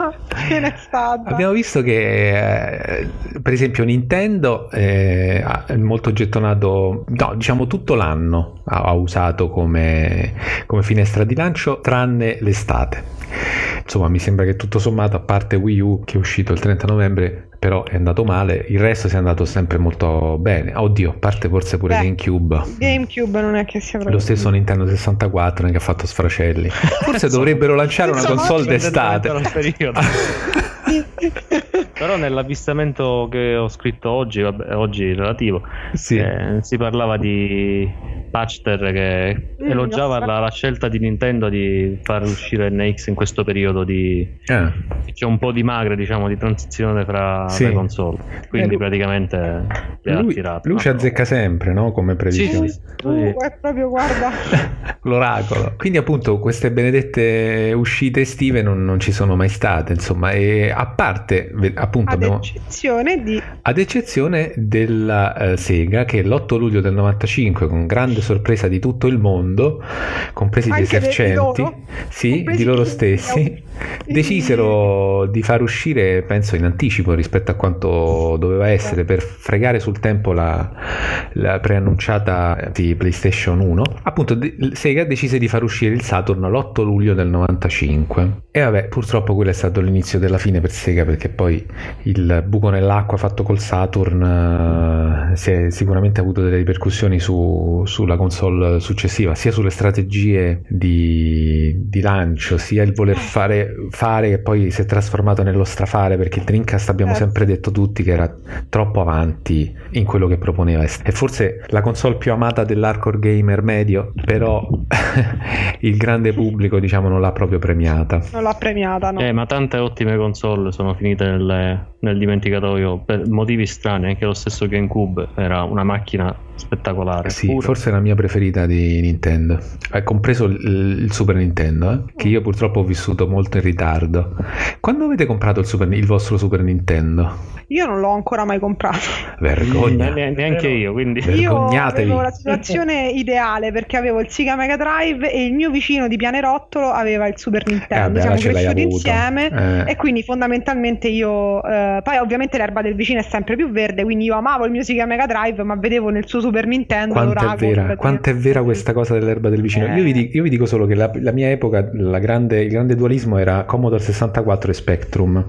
che ne sta. Abbiamo visto che eh, per esempio Nintendo eh, è molto gettonato, no, diciamo tutto l'anno ha, ha usato come, come finestra di lancio, tranne l'estate. Insomma, mi sembra che tutto sommato, a parte Wii U che è uscito il trenta novembre, però è andato male, il resto si è andato sempre molto bene. Oddio, a parte forse pure Beh, GameCube. GameCube non è che sia proprio... Lo stesso Nintendo sessantaquattro che ha fatto sfracelli. Forse dovrebbero lanciare una console d'estate. Però nell'avvistamento che ho scritto oggi, vabbè, oggi relativo, sì. eh, si parlava di Patchter che mm, elogiava la, la scelta di Nintendo di far uscire N X in questo periodo di eh. c'è un po' di magre, diciamo, di transizione fra sì. le console. Quindi eh, lui, praticamente lui, tirato, lui no? ci azzecca sempre, no? Come previsione. Sì, sì. Uh, è proprio, guarda, l'oracolo. Quindi appunto queste benedette uscite estive non, non ci sono mai state, insomma, e a parte appunto ad abbiamo, eccezione di ad eccezione della eh, Sega, che l'otto luglio del novantacinque, con grande sorpresa di tutto il mondo, compresi anche gli esercenti loro, sì, di loro stessi, decisero di far uscire, penso in anticipo rispetto a quanto doveva essere, per fregare sul tempo la, la preannunciata di PlayStation uno. Appunto Sega decise di far uscire il Saturn l'otto luglio del novantacinque, e vabbè, purtroppo quello è stato l'inizio della fine per Sega, perché poi il buco nell'acqua fatto col Saturn eh, si è sicuramente avuto delle ripercussioni su, sulla console successiva, sia sulle strategie di, di lancio, sia il voler fare fare che poi si è trasformato nello strafare, perché il Dreamcast abbiamo sempre detto tutti che era troppo avanti in quello che proponeva, e forse la console più amata dell'hardcore gamer medio, però il grande pubblico, diciamo, non l'ha proprio premiata. Non l'ha premiata, no. Eh, ma tante ottime console sono finite nel, nel dimenticatoio per motivi strani. Anche lo stesso GameCube era una macchina spettacolare. Sì, pure. Forse è la mia preferita di Nintendo, eh, compreso il, il Super Nintendo, eh, che io purtroppo ho vissuto molto in ritardo. Quando avete comprato il, super, il vostro Super Nintendo? Io non l'ho ancora mai comprato. Vergogna. Ne, neanche Però, io, quindi. Vergognatevi. Io avevo la situazione ideale, perché avevo il Sega Mega Drive e il mio vicino di pianerottolo aveva il Super Nintendo. Eh, vabbè, siamo cresciuti insieme eh. e quindi fondamentalmente io... Eh, poi ovviamente l'erba del vicino è sempre più verde, quindi io amavo il mio Sega Mega Drive, ma vedevo nel suo Super Nintendo... Quanto è vera, quanto è vera questa cosa dell'erba del vicino. Eh. Io, vi dico, io vi dico solo che la, la mia epoca, la grande, il grande dualismo era Commodore sessantaquattro e Spectrum,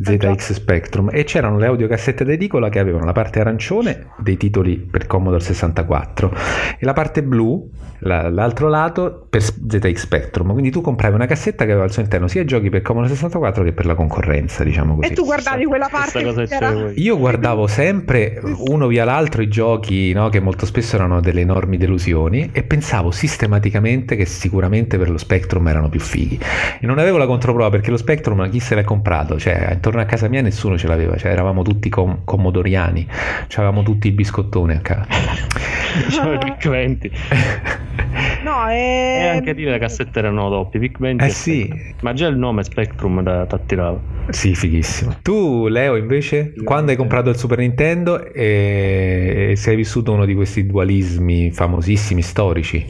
Z X Spectrum, e c'era le audiocassette d'edicola che avevano la parte arancione dei titoli per Commodore sessantaquattro e la parte blu, la, l'altro lato, per Z X Spectrum. Quindi tu compravi una cassetta che aveva al suo interno sia giochi per Commodore sessantaquattro che per la concorrenza, diciamo così. E tu guardavi quella parte cosa c'era... Io guardavo sempre uno via l'altro i giochi, no, che molto spesso erano delle enormi delusioni, e pensavo sistematicamente che sicuramente per lo Spectrum erano più fighi, e non avevo la controprova, perché lo Spectrum chi se l'è comprato? Cioè intorno a casa mia nessuno ce l'aveva, cioè eravamo tutti com- commodoriani, c'avevamo tutti il biscottone a casa. Diciamo i Pic venti. No, e... e anche lì le cassette erano doppi, Pic venti. Eh sì. Ma già il nome Spectrum t'attirava. Sì, fighissimo. Tu, Leo, invece, sì, quando sì. hai comprato il Super Nintendo e... e sei vissuto uno di questi dualismi famosissimi, storici?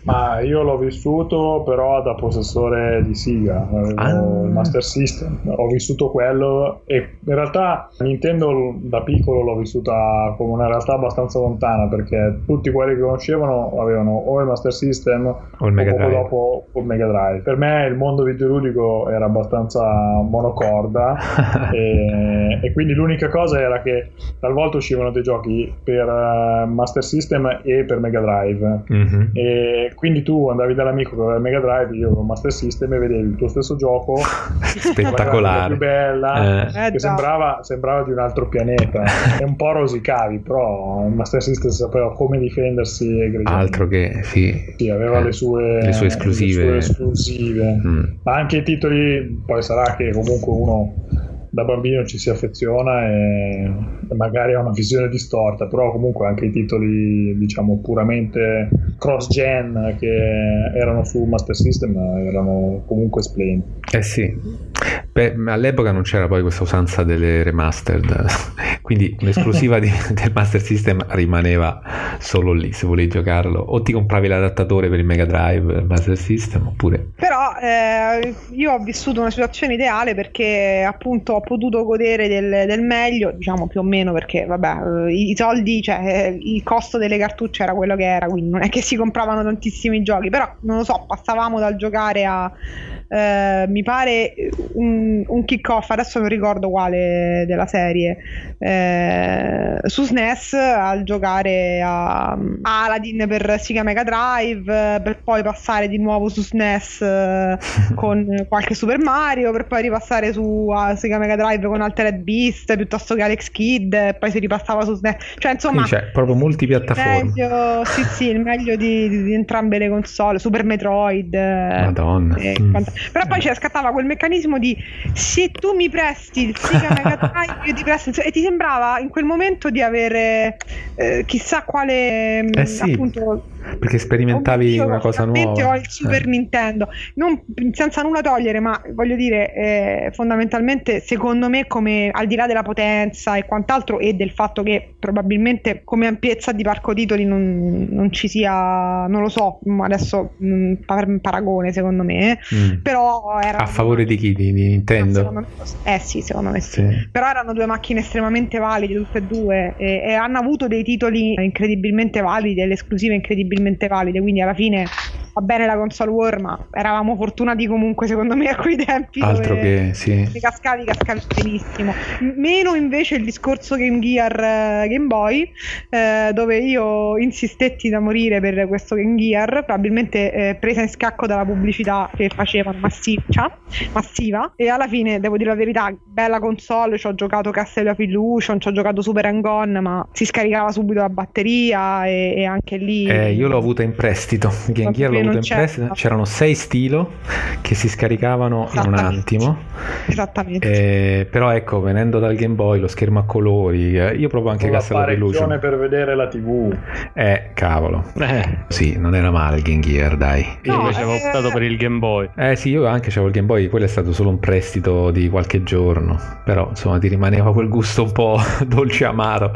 Ma io l'ho vissuto però da possessore di Sega, ah. Master System, ho vissuto quello, e in realtà Nintendo da piccolo l'ho vissuta come una realtà abbastanza lontana, perché tutti quelli che conoscevano avevano o il Master System o il Mega Drive. Dopo il Mega Drive. Per me il mondo videoludico era abbastanza monocorda e, e quindi l'unica cosa era che talvolta uscivano dei giochi per Master System e per Mega Drive, mm-hmm. e quindi tu andavi dall'amico che aveva il Mega Drive, io avevo Master System, e vedevi il tuo stesso gioco spettacolare, più bella, eh. che sembrava, sembrava di un altro pianeta, e un po' rosicavi, però il Master System sapeva come difendersi, e altro che sì, sì aveva eh. le, sue, le sue esclusive, le sue esclusive. Mm. Ma anche i titoli, poi sarà che comunque uno da bambino ci si affeziona e magari ha una visione distorta, però comunque anche i titoli, diciamo, puramente cross gen che erano su Master System erano comunque splendidi. Eh sì, beh, all'epoca non c'era poi questa usanza delle remastered, quindi l'esclusiva di, del Master System rimaneva solo lì. Se volevi giocarlo, o ti compravi l'adattatore per il Mega Drive Master System, oppure... Però eh, io ho vissuto una situazione ideale, perché appunto ho potuto godere del, del meglio, diciamo, più o meno, perché vabbè, i soldi, cioè il costo delle cartucce era quello che era, quindi non è che si compravano tantissimi giochi, però non lo so, passavamo dal giocare a eh, mi pare un, un kick-off, adesso non ricordo quale della serie, eh, su S N E S, al giocare a Aladdin per Sega Mega Drive, per poi passare di nuovo su S N E S con qualche Super Mario, per poi ripassare su a Sega Mega Drive con Altered Beast piuttosto che Alex Kidd, e poi si ripassava su S N E S, cioè insomma sì, cioè, proprio molti piattaforme, meglio, sì sì, il meglio di, di, di entrambe le console, Super Metroid, Madonna. E mm. Però poi c'è scattava quel meccanismo di se tu mi presti il Sega Mega Drive io ti presto, e ti sembrava in quel momento di avere eh, chissà quale eh sì, appunto, perché sperimentavi una cosa nuova. Ho il Super eh. Nintendo, non, senza nulla togliere, ma voglio dire eh, fondamentalmente secondo me, come al di là della potenza e quant'altro e del fatto che probabilmente come ampiezza di parco titoli non, non ci sia, non lo so adesso un paragone secondo me, mm. però era a favore di chi? Di Nintendo? No, me, eh sì, secondo me sì. Sì, però erano due macchine estremamente valide tutte e due, e, e hanno avuto dei titoli incredibilmente validi, delle esclusive incredibilmente valide, quindi alla fine va bene la console war, ma eravamo fortunati comunque secondo me a quei tempi. Altro che sì, se cascavi cascavi benissimo. Meno invece il discorso Game Gear Game Boy, eh, dove io insistetti da morire per questo Game Gear, probabilmente eh, presa in scacco dalla pubblicità che facevano massiccia, massiva, e alla fine devo dire la verità, bella console, ci ho giocato Castle of Illusion, ci ho giocato Super and Gone, ma si scaricava subito la batteria e, e anche lì eh, io l'ho avuta in prestito, Game Gear l'ho avuta in prestito, c'erano sei stilo che si scaricavano in un attimo, esattamente, eh, però ecco, venendo dal Game Boy, lo schermo a colori, eh, io provo anche Castle of Illusion per vedere la TV, eh cavolo, eh. sì, non era male il Game Gear, dai. Io no, invece eh... avevo optato per il Game Boy, eh sì, io anche c'avevo il Game Boy, quello è stato solo un prestito di qualche giorno, però insomma ti rimaneva quel gusto un po' dolce amaro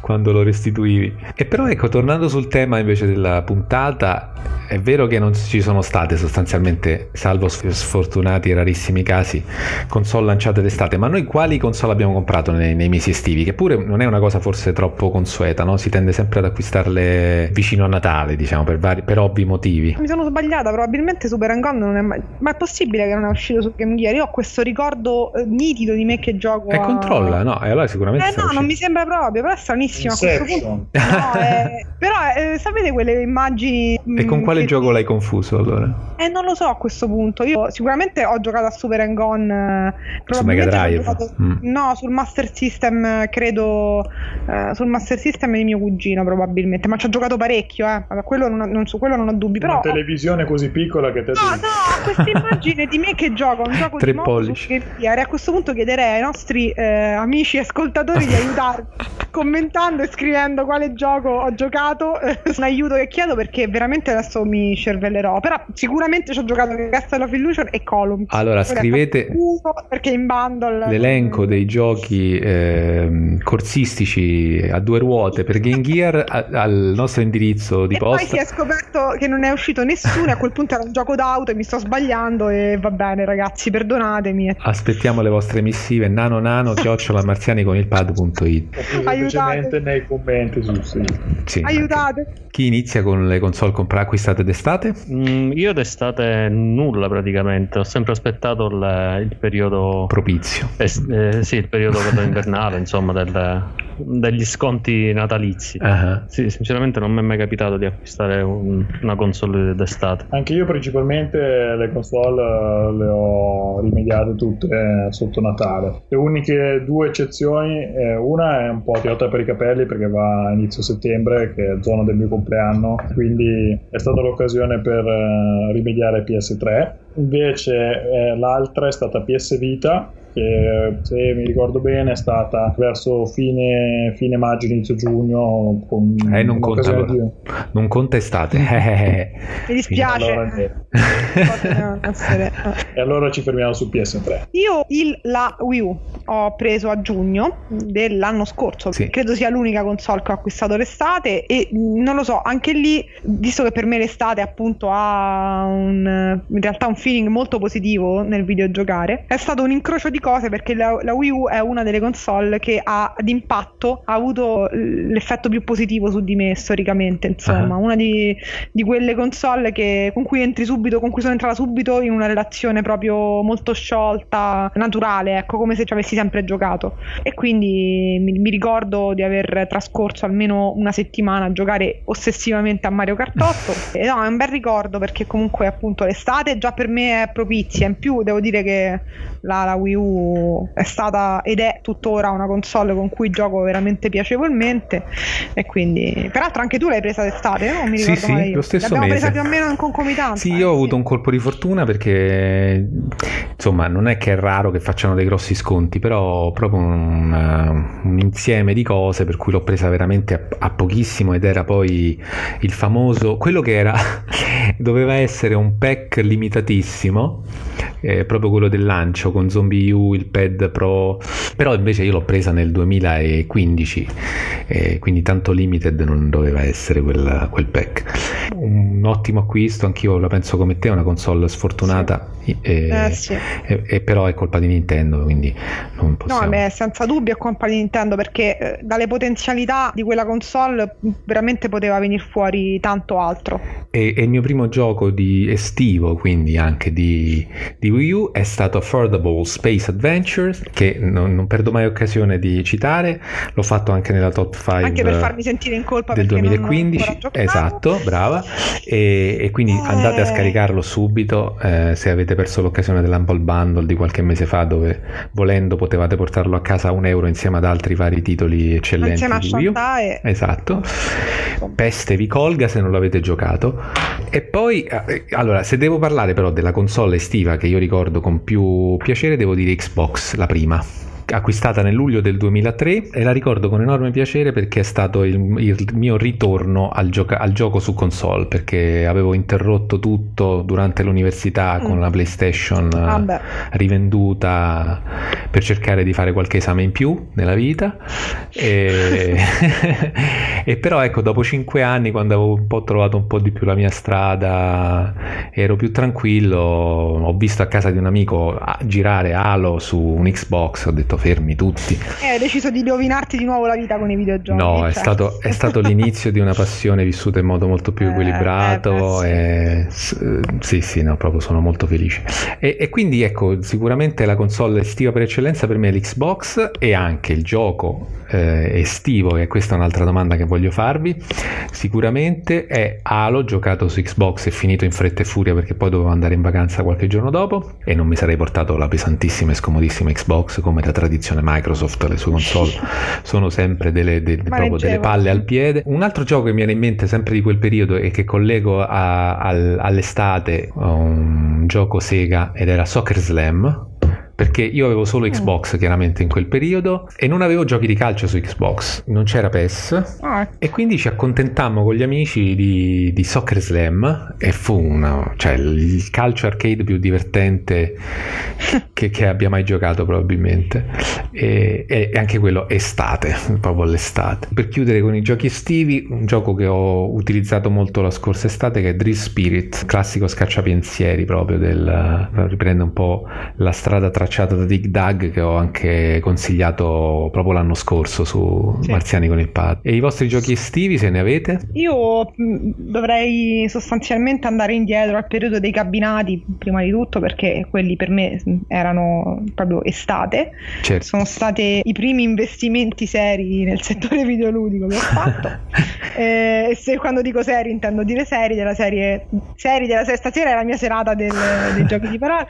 quando lo restituivi. E però ecco, tornando sul tema invece della puntata, è vero che non ci sono state sostanzialmente, salvo sfortunati e rarissimi casi, console lanciate d'estate, ma noi quali console abbiamo comprato nei, nei mesi estivi, che pure non è una cosa forse troppo consueta, no? Si tende sempre ad acquistarle vicino a Natale, diciamo, per, vari, per ovvi motivi. Mi sono sbagliata, probabilmente Super and Gone non è mai, ma è possibile che non è uscito su Game Gear? Io ho questo ricordo nitido di me che gioco e a... controlla, no? E allora sicuramente eh no, uscito. Non mi sembra proprio, però è stranissimo a questo punto, no, eh, però eh, sapete quelle immagini e con quale che... gioco l'hai confuso allora? Eh non lo so a questo punto, io sicuramente ho giocato a Super and Gone su Mega Drive, giocato... mm. no, sul Master System credo, eh, sul Master System di mio cugino probabilmente, ma ci ho giocato parecchio, eh. Quello non, non, su quello non ho dubbi, però una televisione così piccola che te no devi... no, questa immagine di me che gioco un gioco tre di pollici su Game Gear. A questo punto chiederei ai nostri eh, amici ascoltatori di aiutarmi commentando e scrivendo quale gioco ho giocato, eh, un aiuto che chiedo perché veramente adesso mi cervellerò, però sicuramente ci ho giocato Castle of Illusion e Column. Allora scrivete perché in bundle l'elenco dei giochi eh, corsistici a due ruote per Game Gear a, al nostro indirizzo di e posta. Poi si è scoperto che non è uscito nessuno, a quel punto era un gioco d'auto e mi sto sbagliando, e va bene ragazzi, perdonatemi. Aspettiamo le vostre missive nano nano chiocciola marziani con il pad.it. Aiutate nei commenti sul sito. Sì, aiutate. Chi inizia con le console comprate acquistate d'estate? Mm, io d'estate nulla praticamente, ho sempre aspettato il, il periodo propizio. Es, eh, sì, il periodo invernale, insomma, del, degli sconti natalizi. Uh-huh. Sì, sinceramente non mi è mai capitato di acquistare un, una console d'estate. Anche io principalmente le console le ho rimediate tutte eh, sotto Natale. Le uniche due eccezioni, eh, una è un po' tirata per i capelli perché va a inizio settembre, che è zona del mio compleanno, quindi è stata l'occasione per eh, rimediare P S tre. Invece eh, l'altra è stata P S Vita, che se mi ricordo bene è stata verso fine, fine maggio, inizio giugno. Con eh, non conta allora. Di... non conta estate. Mi dispiace. Allora, e allora ci fermiamo su P S tre. Io il, la Wii U ho preso a giugno dell'anno scorso, sì. Credo sia l'unica console che ho acquistato l'estate, e non lo so, anche lì, visto che per me l'estate appunto ha un, in realtà un feeling molto positivo nel videogiocare, è stato un incrocio di cose, perché la, la Wii U è una delle console che ha d'impatto, ha avuto l'effetto più positivo su di me storicamente, insomma. Uh-huh. Una di, di quelle console che, con cui entri subito, con cui sono entrata subito in una relazione proprio molto sciolta, naturale, ecco, come se ci avessi sempre giocato. E quindi mi, mi ricordo di aver trascorso almeno una settimana a giocare ossessivamente a Mario Kart otto. E no, è un bel ricordo, perché comunque appunto l'estate già per me è propizia, in più devo dire che la, la Wii U è stata ed è tuttora una console con cui gioco veramente piacevolmente, e quindi, peraltro anche tu l'hai presa d'estate, no? Mi ricordo, sì, male, sì, io lo stesso l'abbiamo mese. Presa più o meno in concomitanza. Sì, io eh, ho avuto sì. un colpo di fortuna, perché insomma non è che è raro che facciano dei grossi sconti, però proprio un, un insieme di cose per cui l'ho presa veramente a, a pochissimo, ed era poi il famoso, quello che era doveva essere un pack limitatissimo, eh, proprio quello del lancio con Zombie U, il Pad Pro, però invece io l'ho presa nel duemilaquindici, eh, quindi tanto limited non doveva essere quel, quel pack. Un ottimo acquisto, anch'io la penso come te, una console sfortunata, sì. e, eh, sì. e, e però è colpa di Nintendo, quindi non possiamo... No, beh, senza dubbio è colpa di Nintendo, perché eh, dalle potenzialità di quella console veramente poteva venire fuori tanto altro. E, e il mio primo gioco di estivo, quindi anche di, di Wii U, è stato Affordable Space Adventures, che non, non perdo mai occasione di citare, l'ho fatto anche nella top cinque, anche per farmi sentire in colpa del duemilaquindici, esatto, brava, e, e quindi eh... andate a scaricarlo subito, eh, se avete perso l'occasione dell'Humble Bundle di qualche mese fa, dove volendo potevate portarlo a casa a un euro insieme ad altri vari titoli eccellenti di Wii U. E... esatto, peste vi colga se non l'avete giocato. E poi, allora, se devo parlare però della console estiva che io ricordo con più piacere, devo dire Xbox, la prima, acquistata nel luglio del duemilatré, e la ricordo con enorme piacere perché è stato il, il mio ritorno al, gioca- al gioco su console, perché avevo interrotto tutto durante l'università con mm. la PlayStation ah, beh. rivenduta per cercare di fare qualche esame in più nella vita, e, e però ecco, dopo cinque anni, quando avevo un po' trovato un po' di più la mia strada, ero più tranquillo, ho visto a casa di un amico girare Halo su un Xbox, ho detto fermi tutti. E eh, hai deciso di rovinarti di nuovo la vita con i videogiochi. No, cioè. è stato, è stato l'inizio di una passione vissuta in modo molto più eh, equilibrato. Eh, sì. E, sì, sì, no, proprio sono molto felice. E, e quindi ecco, sicuramente la console estiva per eccellenza per me è l'Xbox, e anche il gioco eh, estivo, e questa è un'altra domanda che voglio farvi, sicuramente è Halo, giocato su Xbox e finito in fretta e furia perché poi dovevo andare in vacanza qualche giorno dopo e non mi sarei portato la pesantissima e scomodissima Xbox, come da tradizione Microsoft, le sue console sono sempre delle, de, proprio delle palle al piede. Un altro gioco che mi viene in mente sempre di quel periodo e che collego a, al, all'estate, un gioco Sega, ed era Soccer Slam, perché io avevo solo Xbox chiaramente in quel periodo e non avevo giochi di calcio su Xbox, non c'era P E S, e quindi ci accontentammo con gli amici di, di Soccer Slam, e fu una, cioè, il calcio arcade più divertente che, che abbia mai giocato probabilmente, e, e anche quello estate, proprio l'estate. Per chiudere con i giochi estivi, un gioco che ho utilizzato molto la scorsa estate, che è Drill Spirit, classico scacciapensieri, proprio del, riprende un po' la strada tra da Dig Dug, che ho anche consigliato proprio l'anno scorso su sì. Marziani con il pad. E i vostri giochi estivi, se ne avete? Io dovrei sostanzialmente andare indietro al periodo dei cabinati, prima di tutto, perché quelli per me erano proprio estate, certo. Sono stati i primi investimenti seri nel settore videoludico che ho fatto. E eh, se quando dico seri intendo dire seri della serie seri della sesta sera, è la mia serata del, dei giochi di parole,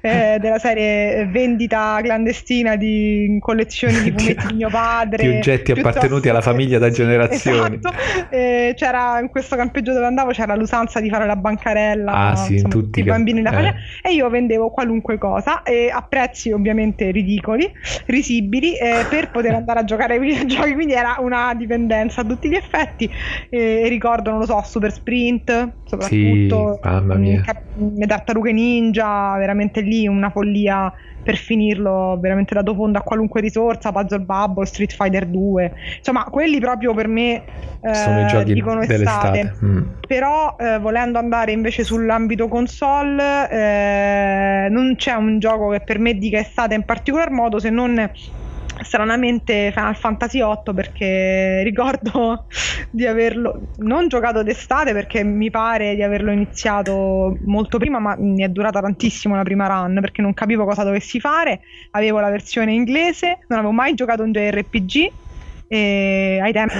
eh, della serie vendita clandestina di collezioni di fumetti di mio padre, di oggetti appartenuti alla famiglia da generazioni. Esatto. Eh, c'era in questo campeggio dove andavo, c'era l'usanza di fare la bancarella, ah, sì, insomma, tutti i bambini camp- la eh. e io vendevo qualunque cosa eh, a prezzi ovviamente ridicoli, risibili, eh, per poter andare a giocare ai videogiochi, quindi era una dipendenza a tutti gli effetti. giochi e eh, ricordo, non lo so, Super Sprint soprattutto, sì, mamma mia, mh, Tartarughe Ninja, veramente lì una follia per finirlo veramente da fondo a qualunque risorsa, Puzzle Bubble, Street Fighter due, insomma quelli proprio per me eh, sono i giochi dicono dell'estate, estate. Mm. Però eh, volendo andare invece sull'ambito console eh, non c'è un gioco che per me dica estate in particolar modo, se non stranamente Final Fantasy otto, perché ricordo di averlo non giocato d'estate perché mi pare di averlo iniziato molto prima, ma mi è durata tantissimo la prima run perché non capivo cosa dovessi fare, avevo la versione inglese, non avevo mai giocato un J R P G e ai tempi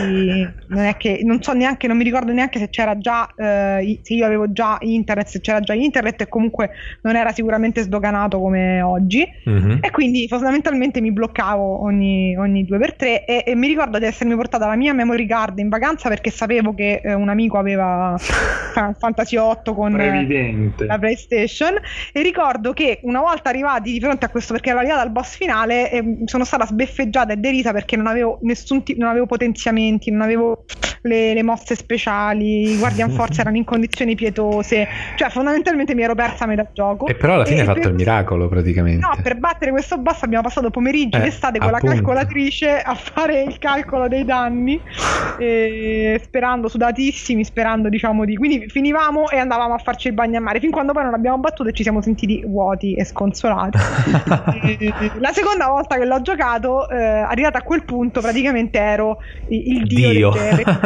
non è che non so neanche, non mi ricordo neanche se c'era già eh, se io avevo già internet, se c'era già internet, e comunque non era sicuramente sdoganato come oggi, mm-hmm. E quindi fondamentalmente mi bloccavo ogni, ogni due per tre e, e mi ricordo di essermi portata la mia memory card in vacanza perché sapevo che eh, un amico aveva Fantasy otto con eh, la PlayStation, e ricordo che una volta arrivati di fronte a questo, perché ero arrivata al boss finale, eh, sono stata sbeffeggiata e derisa perché non avevo nessun, non avevo potenziamenti, non avevo le, le mosse speciali, i Guardian Force erano in condizioni pietose, cioè fondamentalmente mi ero persa a metà gioco. E però alla fine hai fatto per... il miracolo praticamente. No, per battere questo boss abbiamo passato pomeriggio eh, d'estate con appunto. la calcolatrice a fare il calcolo dei danni e sperando, sudatissimi, sperando diciamo di, quindi finivamo e andavamo a farci il bagnamare fin quando poi non abbiamo battuto e ci siamo sentiti vuoti e sconsolati. E la seconda volta che l'ho giocato, eh, arrivata a quel punto praticamente ero il dio, dio.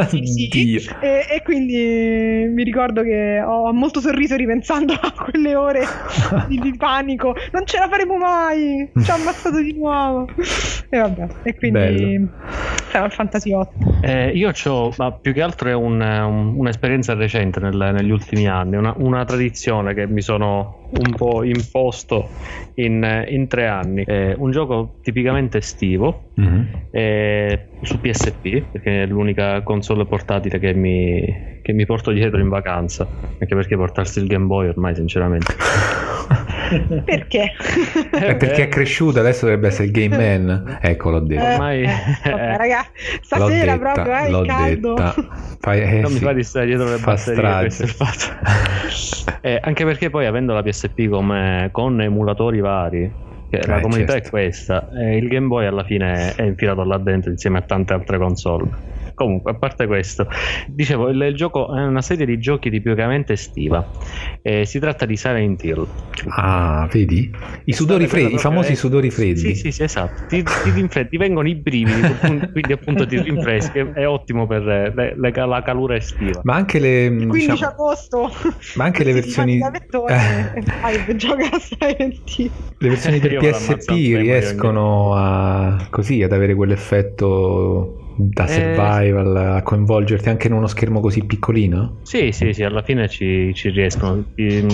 Sì, sì. Dio. E, e quindi mi ricordo che ho molto sorriso ripensando a quelle ore di, di panico, non ce la faremo mai, ci ha ammazzato di nuovo, e vabbè, e quindi sarà il Fantasy otto. Eh, io c'ho, ma più che altro è un, un, un'esperienza recente nel, negli ultimi anni, una, una tradizione che mi sono un po' imposto in, in tre anni, eh, un gioco tipicamente estivo, mm-hmm. eh, su P S P perché è l'unica console portatile che mi, che mi porto dietro in vacanza, anche perché portarsi il Game Boy ormai sinceramente perché? È perché è cresciuto, adesso dovrebbe essere il Game Man, ecco l'ho detto ormai, eh, eh, ragazzi, stasera detta, proprio eh, l'ho caldo detta. Fai, eh, non sì. mi fa di stare dietro le fa batterie, questo è il fatto. Eh, anche perché poi avendo la P S P come, con emulatori vari, la eh, comunità certo. è questa, eh, il Game Boy alla fine è infilato là dentro insieme a tante altre console. Comunque, a parte questo, dicevo, il, il gioco è una serie di giochi tipicamente estiva, eh, si tratta di Silent Hill. Ah, vedi? I sudori freddi, i famosi è... sudori freddi. Sì, sì, sì, esatto, ti, ti, rinfred- ti vengono i brividi, quindi appunto ti rinfreschi, è ottimo per le, le, la calura estiva. Ma anche le... Il quindici diciamo, agosto! Ma anche le versioni... Vai, gioca a Silent Hill. Le versioni del P S P riescono a, così ad avere quell'effetto da survival, eh, a coinvolgerti anche in uno schermo così piccolino. Sì, sì, sì, alla fine ci, ci riescono, ti,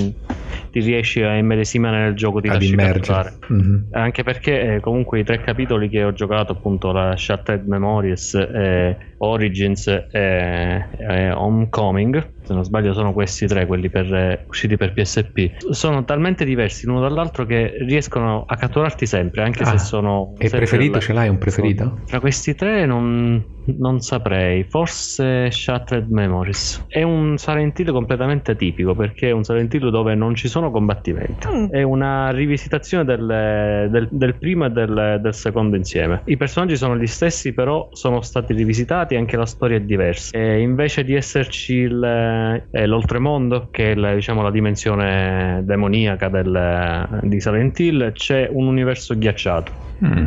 ti riesci a immedesimare nel gioco, ti ad lasci catturare, mm-hmm. Anche perché eh, comunque i tre capitoli che ho giocato, appunto la Shattered Memories, eh, Origins e eh, Homecoming, se non sbaglio sono questi tre quelli per, eh, usciti per P S P, sono talmente diversi l'uno dall'altro che riescono a catturarti sempre, anche ah, se sono... E preferito, ce l'hai un preferito? Tra questi tre non, non saprei, forse Shattered Memories. È un Silent Hill completamente atipico perché è un Silent Hill dove non ci sono combattimenti, mm. È una rivisitazione del, del, del primo e del, del secondo insieme. I personaggi sono gli stessi, però sono stati rivisitati, anche la storia è diversa, e invece di esserci il... è l'oltremondo, che è la, diciamo, la dimensione demoniaca del, di Silent Hill, c'è un universo ghiacciato. Mm.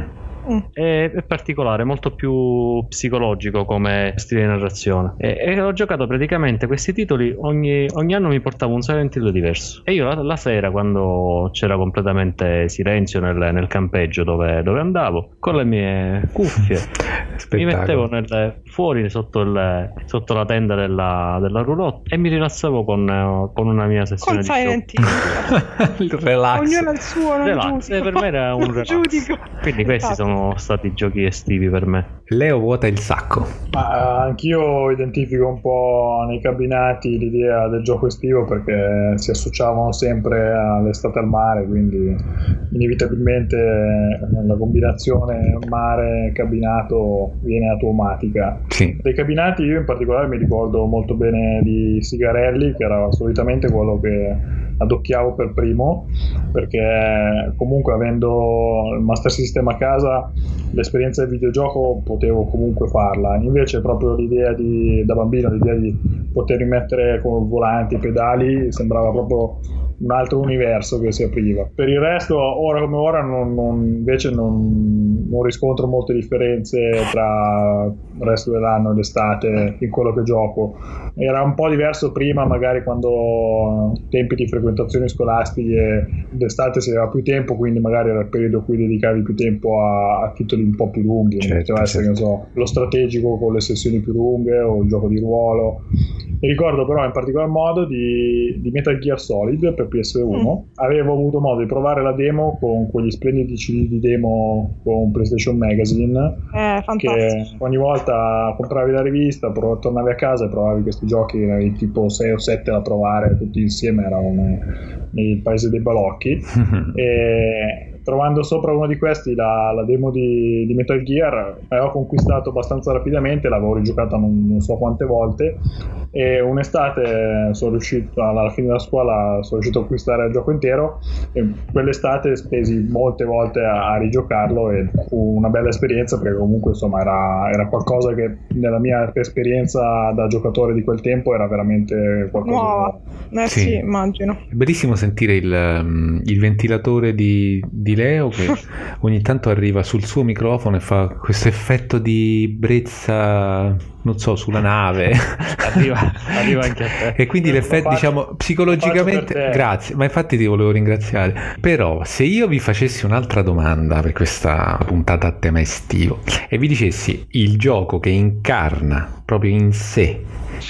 È, è particolare, molto più psicologico come stile di narrazione, e, e ho giocato praticamente questi titoli, ogni, ogni anno mi portavo un Silent Hill diverso, e io la, la sera, quando c'era completamente silenzio nel, nel campeggio dove, dove andavo, con le mie cuffie mi mettevo nel, fuori sotto, il, sotto la tenda della, della roulotte e mi rilassavo con, con una mia sessione con di Silent Hill. Relax, ognuno al suo, non relax. Per me era un relax, giudico. Quindi questi sono stati giochi estivi per me. Leo vuota il sacco. Ma anch'io identifico un po' nei cabinati l'idea del gioco estivo, perché si associavano sempre all'estate al mare, quindi inevitabilmente la combinazione mare-cabinato viene automatica. Sì. Dei cabinati io in particolare mi ricordo molto bene di Sigarelli, che era solitamente quello che adocchiavo per primo, perché comunque avendo il Master System a casa l'esperienza del videogioco potevo comunque farla. Invece proprio l'idea di, da bambino, l'idea di poter rimettere con volanti, pedali, sembrava proprio un altro universo che si apriva. Per il resto, ora come ora, non, non, invece non, non riscontro molte differenze tra il resto dell'anno e l'estate in quello che gioco. Era un po' diverso prima, magari quando tempi di frequentazioni scolastiche, d'estate si aveva più tempo, quindi magari era il periodo in cui dedicavi più tempo a, a titoli un po' più lunghi, certo, poteva essere, certo. non so, lo strategico con le sessioni più lunghe o il gioco di ruolo. Mi ricordo però in particolar modo di, di Metal Gear Solid per P S uno. mm. Avevo avuto modo di provare la demo con quegli splendidi C D di demo con PlayStation Magazine, eh, che ogni volta compravi la rivista, prov- tornavi a casa e provavi questi giochi, avevi tipo sei o sette da provare tutti insieme, eravamo nel paese dei balocchi. E trovando sopra uno di questi la, la demo di, di Metal Gear, l'avevo conquistato abbastanza rapidamente, l'avevo rigiocata non, non so quante volte, e un'estate sono riuscito, alla fine della scuola sono riuscito a acquistare il gioco intero, e quell'estate spesi molte volte a, a rigiocarlo, e fu una bella esperienza, perché comunque insomma era, era qualcosa che nella mia esperienza da giocatore di quel tempo era veramente qualcosa nuovo. Eh sì, sì, immagino. È bellissimo sentire il, il ventilatore di, di Leo che ogni tanto arriva sul suo microfono e fa questo effetto di brezza, non so, sulla nave. Arriva, arriva anche a te. E quindi l'effetto, diciamo, psicologicamente, grazie, ma infatti ti volevo ringraziare. Però se io vi facessi un'altra domanda per questa puntata a tema estivo e vi dicessi il gioco che incarna proprio in sé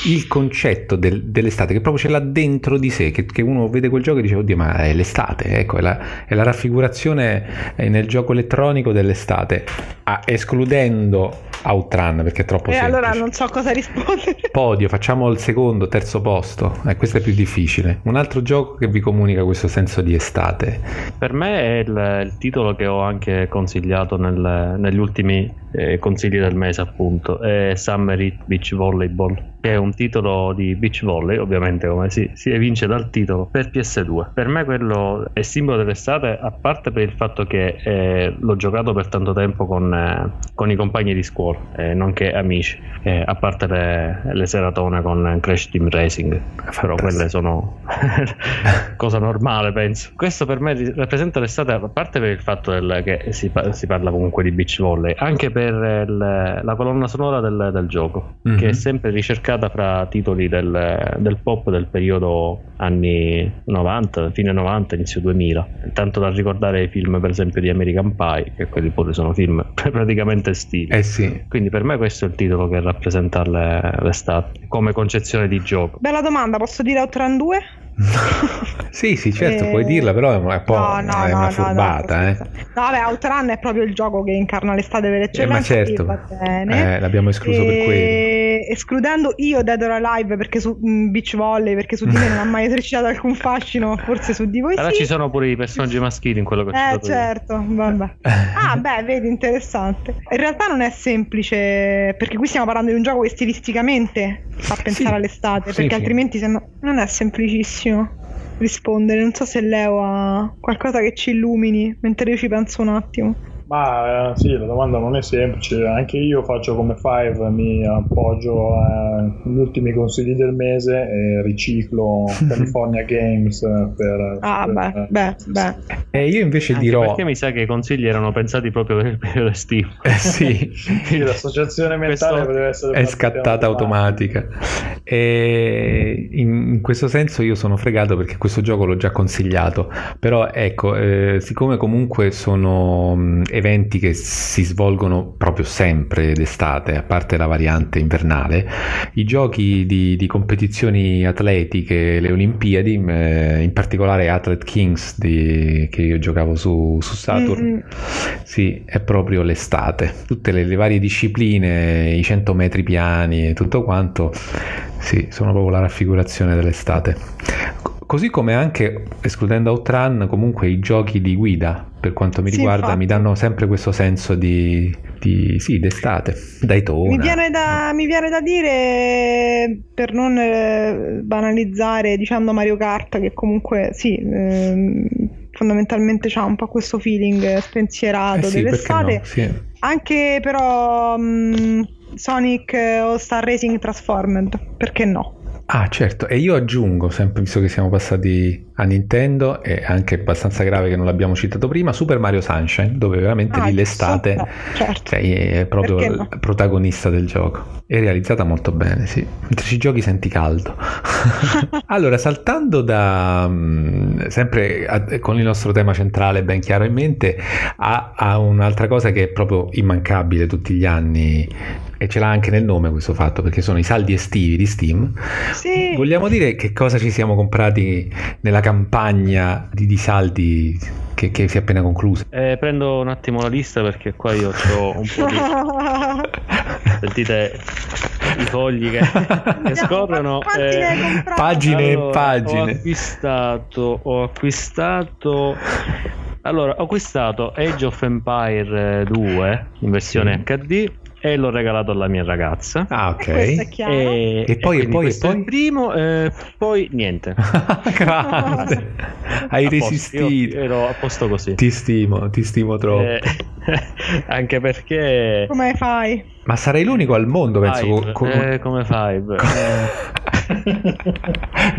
il concetto del, dell'estate, che proprio ce l'ha dentro di sé, che, che uno vede quel gioco e dice oddio, ma è l'estate, ecco, è la, è la raffigurazione nel gioco elettronico dell'estate, ah, escludendo Outrun perché è troppo e semplice. Allora non so cosa rispondere. Podio, facciamo il secondo, terzo posto, eh, questo è più difficile. Un altro gioco che vi comunica questo senso di estate. Per me è il, il titolo che ho anche consigliato nel, negli ultimi eh, consigli del mese, appunto, è Summer Heat Beach Volleyball, che è un titolo di beach volley, ovviamente, come si, si evince dal titolo, per P S due. Per me quello è simbolo dell'estate, a parte per il fatto che eh, l'ho giocato per tanto tempo con, eh, con i compagni di scuola, eh, nonché amici, eh, a parte le, le seratone con Crash Team Racing. Fantastico. Però quelle sono cosa normale, penso. Questo per me rappresenta l'estate, a parte per il fatto del, che si, si parla comunque di beach volley, anche per il, la colonna sonora del, del gioco, mm-hmm. che è sempre ricercata fra titoli del, del pop del periodo anni novanta, fine novanta, inizio duemila, tanto da ricordare i film per esempio di American Pie, che quelli pure sono film praticamente estivi, eh sì. Quindi per me questo è il titolo che rappresenta l'estate come concezione di gioco. Bella domanda, posso dire Outrun due? Sì, sì, certo, e... puoi dirla, però è un po' no, no, è una no, furbata, no, eh. No, vabbè, Outrun è proprio il gioco che incarna l'estate per eccellenza, eh, certo. eh, l'abbiamo escluso e... per quello. Escludendo io Dead or Alive, perché su mh, beach volley, perché su di me non ha mai esercitato alcun fascino, forse su di voi. Però sì, ci sono pure i personaggi maschili in quello che ho citato. Eh certo, vabbè. Ah beh, vedi, interessante. In realtà non è semplice, perché qui stiamo parlando di un gioco che stilisticamente fa pensare sì, all'estate, perché sì, altrimenti sì. Se no, non è semplicissimo rispondere. Non so se Leo ha qualcosa che ci illumini mentre io ci penso un attimo. Ma eh, sì, la domanda non è semplice. Anche io faccio come Five, mi appoggio agli ultimi consigli del mese e riciclo California Games per... Ah per, beh, beh, beh. Eh, io invece anche dirò... Perché mi sa che i consigli erano pensati proprio per il periodo estivo. Eh sì. Sì, l'associazione mentale deve essere... È scattata automatica. E in, in questo senso io sono fregato perché questo gioco l'ho già consigliato. Però ecco, eh, siccome comunque sono... Eh, eventi che si svolgono proprio sempre d'estate, a parte la variante invernale. I giochi di, di competizioni atletiche, le Olimpiadi, in particolare Athlete Kings di, che io giocavo su, su Saturn, mm-hmm. sì, è proprio l'estate. Tutte le, le varie discipline, i cento metri piani e tutto quanto, sì, sono proprio la raffigurazione dell'estate. Così come anche, escludendo Outrun, comunque i giochi di guida, per quanto mi riguarda, sì, mi danno sempre questo senso di, di sì, d'estate, Daytona. Mi viene da, mi viene da dire, per non eh, banalizzare, dicendo Mario Kart, che comunque sì, eh, fondamentalmente c'ha un po' questo feeling spensierato eh sì, dell'estate. No, sì. Anche però mh, Sonic o Star Racing Transformed, perché no? Ah certo, e io aggiungo, sempre visto che siamo passati a Nintendo, è anche abbastanza grave che non l'abbiamo citato prima, Super Mario Sunshine, dove veramente ah, lì l'estate certo. cioè, è proprio no? il protagonista del gioco. È realizzata molto bene, sì. Mentre ci giochi senti caldo. Allora, saltando da sempre a, con il nostro tema centrale ben chiaro in mente, a, a un'altra cosa che è proprio immancabile tutti gli anni, e ce l'ha anche nel nome questo fatto, perché sono i saldi estivi di Steam. Sì. Vogliamo dire che cosa ci siamo comprati nella campagna di, di saldi che, che si è appena conclusa? Eh, prendo un attimo la lista, perché qua io ho un po' di... Sentite i fogli che, che scoprono. Eh, pagine e allora, pagine. Ho acquistato, ho acquistato... Allora, ho acquistato Age of Empire due in versione sì. H D. E l'ho regalato alla mia ragazza. Ah, ok. E, e, e poi, e poi, e poi? Primo, eh, poi niente. Grazie. Hai resistito. Ero a posto così. Ti stimo, ti stimo troppo. Eh, anche perché. Come fai? Ma sarei l'unico al mondo, penso. Five. Con... Eh, come fai?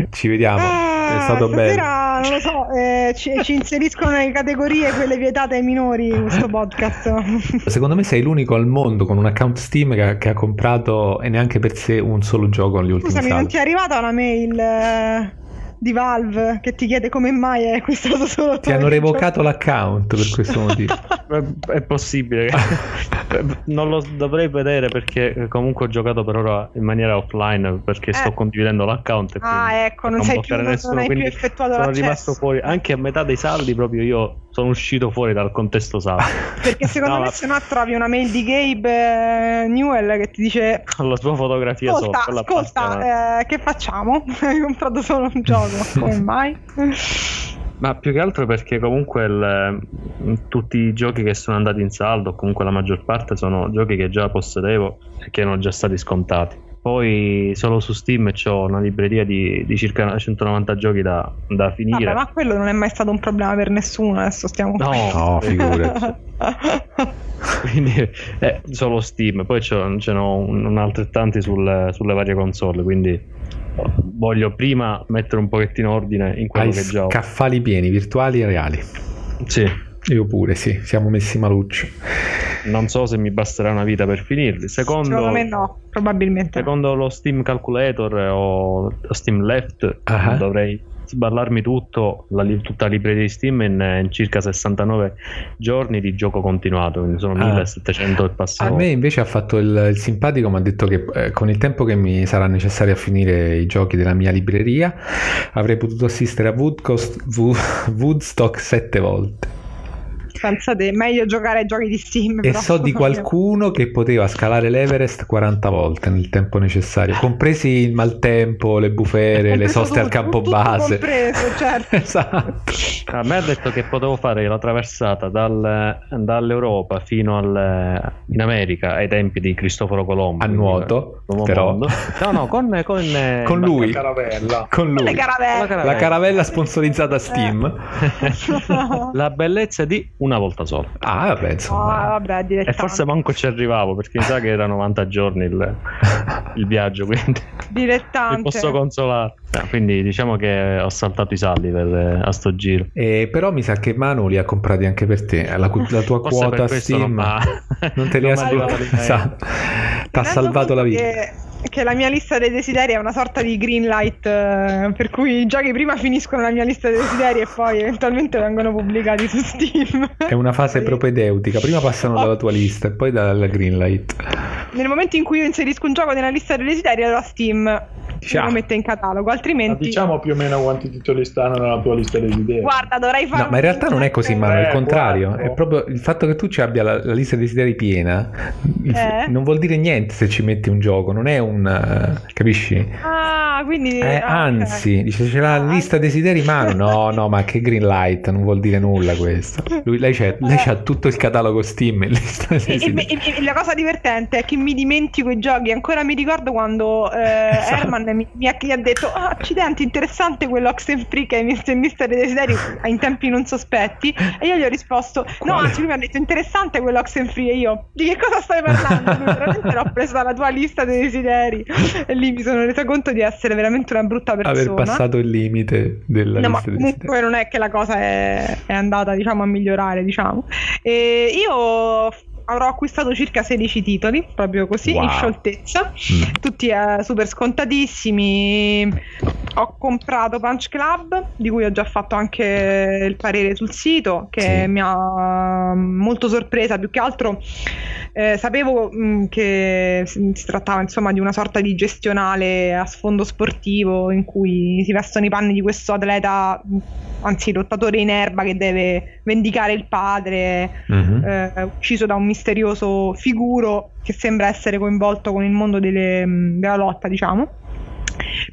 Ci vediamo. Ah, è stato bello. Non lo so, eh, ci, ci inseriscono nelle categorie quelle vietate ai minori questo podcast. Secondo me sei l'unico al mondo con un account Steam che, che ha comprato e neanche per sé un solo gioco negli ultimi anni. Scusami, non ti è arrivata una mail eh, di Valve che ti chiede come mai hai acquistato solo ti hanno revocato gioco. L'account per questo motivo. È possibile. Non lo dovrei vedere, perché comunque ho giocato per ora in maniera offline, perché eh. sto condividendo l'account. Ah, ecco, non, non sei più, nessuno, non hai più effettuato l'accesso. Sono rimasto fuori anche a metà dei saldi, proprio io sono uscito fuori dal contesto saldo. Perché secondo no, me la... se no trovi una mail di Gabe eh, Newell che ti dice con la sua fotografia ascolta, sopra. Ascolta, eh, che facciamo? Hai comprato solo un gioco, come mai? Ma più che altro perché comunque il, tutti i giochi che sono andati in saldo, comunque la maggior parte, sono giochi che già possedevo e che erano già stati scontati. Poi solo su Steam c'ho una libreria di, di circa centonovanta giochi da, da finire. Vabbè, ma quello non è mai stato un problema per nessuno, adesso stiamo no, no figurati. Quindi eh, solo Steam, poi c'ho, ce n'ho un, un altrettanti sul, sulle varie console, quindi voglio prima mettere un pochettino ordine in quello. Hai che gioco scaffali pieni, virtuali e reali. Sì, io pure, sì, siamo messi maluccio. Non so se mi basterà una vita per finirli. Secondo, secondo me no, probabilmente. Secondo lo Steam Calculator o Steam Left uh-huh. dovrei sballarmi tutto la, tutta la libreria di Steam in, in circa sessantanove giorni di gioco continuato, quindi sono ah. millesettecento e passato. A me invece ha fatto il, il simpatico, mi ha detto che eh, con il tempo che mi sarà necessario a finire i giochi della mia libreria avrei potuto assistere a Woodcoast, Woodstock sette volte. Pensate, meglio giocare ai giochi di Steam. E so di qualcuno che poteva scalare l'Everest quaranta volte nel tempo necessario, compresi il maltempo, le bufere, le soste tutto, al campo tutto base. Compreso, certo. Esatto. A me ha detto che potevo fare la traversata dal, dall'Europa fino al, in America ai tempi di Cristoforo Colombo. A nuoto, però. No, no, con, con, con lui. La caravella. Con lui. Le caravelle. La caravella. La caravella sponsorizzata Steam. Eh. La bellezza di una volta sola. Ah, penso. Oh, vabbè, e forse manco ci arrivavo, perché mi sa che era novanta giorni il, il viaggio, quindi dilettante. Mi posso consolare. Quindi diciamo che ho saltato i saldi per, a sto giro. Eh, però mi sa che Manu li ha comprati anche per te, la, la tua forse quota Steam non, non te li ha salvati. Ti ha salvato la vita. Che... che la mia lista dei desideri è una sorta di green light, eh, per cui i giochi prima finiscono la mia lista dei desideri e poi eventualmente vengono pubblicati su Steam. È una fase propedeutica, prima passano oh. dalla tua lista e poi dalla green light. Nel momento in cui io inserisco un gioco nella lista dei desideri, allora Steam Ciao. lo mette in catalogo, altrimenti... Ma diciamo più o meno quanti titoli stanno nella tua lista dei desideri. Guarda, dovrei fare... No, ma in realtà non è così, Manu, eh, è il contrario. Guarda. È proprio il fatto che tu ci abbia la, la lista dei desideri piena, eh. non vuol dire niente se ci metti un gioco, non è un... Uh, capisci? Ah, quindi... Eh, ah, anzi, okay. dice, c'è la ah, lista desideri, Manu. No, no, ma che green light, non vuol dire nulla questo. Lui, lei c'ha eh. tutto il catalogo Steam. Lista e, e, e, la cosa divertente è che mi dimentico i giochi, ancora mi ricordo quando... Eh, esatto. Hermann mi, mi, ha, mi ha detto oh, accidenti, interessante quell'Oxenfree che hai messo in lista dei desideri in tempi non sospetti, e io gli ho risposto no, anzi lui mi ha detto interessante quell'Oxenfree, e io di che cosa stai parlando? Lui, veramente l'ho preso dalla tua lista dei desideri, e lì mi sono resa conto di essere veramente una brutta persona, aver passato il limite della no, lista dei desideri. Comunque non è che la cosa è, è andata diciamo a migliorare, diciamo, e io avrò acquistato circa sedici titoli proprio così, wow. in scioltezza, mm. tutti eh, super scontatissimi. Ho comprato Punch Club, di cui ho già fatto anche il parere sul sito, che sì. mi ha molto sorpresa, più che altro eh, sapevo mh, che si trattava insomma di una sorta di gestionale a sfondo sportivo in cui si vestono i panni di questo atleta, anzi lottatore in erba, che deve vendicare il padre mm-hmm. eh, ucciso da un misterioso figuro che sembra essere coinvolto con il mondo delle, della lotta, diciamo.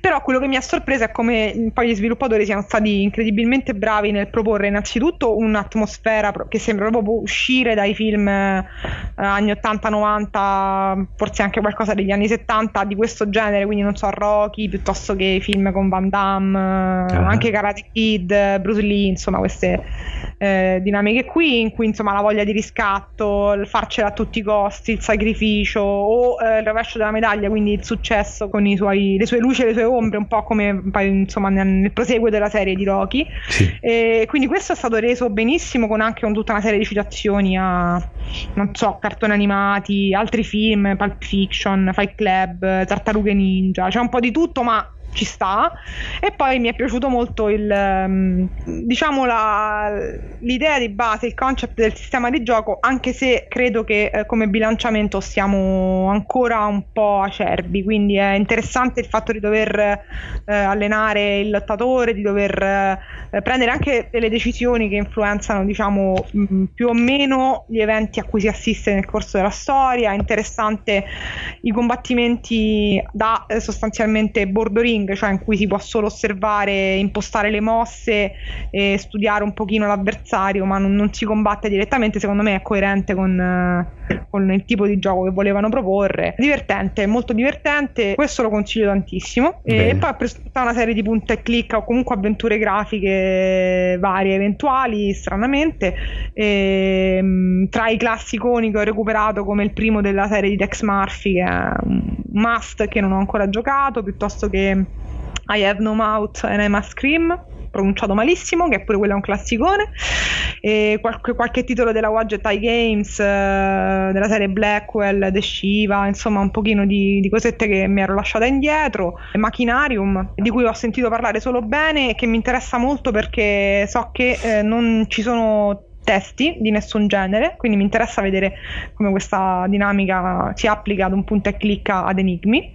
Però quello che mi ha sorpreso è come poi gli sviluppatori siano stati incredibilmente bravi nel proporre innanzitutto un'atmosfera che sembra proprio uscire dai film eh, anni ottanta novanta, forse anche qualcosa degli anni settanta, di questo genere, quindi non so, Rocky, piuttosto che film con Van Damme, uh-huh. anche Karate Kid, Bruce Lee, insomma queste eh, dinamiche qui in cui insomma la voglia di riscatto, il farcela a tutti i costi, il sacrificio o eh, il rovescio della medaglia, quindi il successo con i suoi, le sue luci, le sue ombre, un po' come insomma nel proseguo della serie di Rocky, sì. e quindi questo è stato reso benissimo con anche con tutta una serie di citazioni a non so, cartoni animati, altri film, Pulp Fiction, Fight Club, Tartarughe Ninja, c'è un po' di tutto, ma ci sta. E poi mi è piaciuto molto il diciamo la, l'idea di base, il concept del sistema di gioco, anche se credo che eh, come bilanciamento siamo ancora un po' acerbi, quindi è interessante il fatto di dover eh, allenare il lottatore, di dover eh, prendere anche delle decisioni che influenzano diciamo mh, più o meno gli eventi a cui si assiste nel corso della storia. È interessante i combattimenti da eh, sostanzialmente bordo ring, cioè in cui si può solo osservare, impostare le mosse e studiare un pochino l'avversario, ma non, non si combatte direttamente. Secondo me è coerente con, con il tipo di gioco che volevano proporre. Divertente, molto divertente, questo lo consiglio tantissimo. Bene. E poi ho preso tutta una serie di punta e clicca o comunque avventure grafiche varie eventuali, stranamente, e, tra i classiconi che ho recuperato come il primo della serie di Tex Murphy, che è un must che non ho ancora giocato, piuttosto che I Have No Mouth and I Must Scream, pronunciato malissimo, che pure quello è un classicone, e qualche, qualche titolo della Wadjet Eye Games, eh, della serie Blackwell, The Shiva, insomma un pochino di, di cosette che mi ero lasciata indietro. Machinarium, di cui ho sentito parlare solo bene e che mi interessa molto perché so che eh, non ci sono testi di nessun genere, quindi mi interessa vedere come questa dinamica si applica ad un punto e clicca ad enigmi.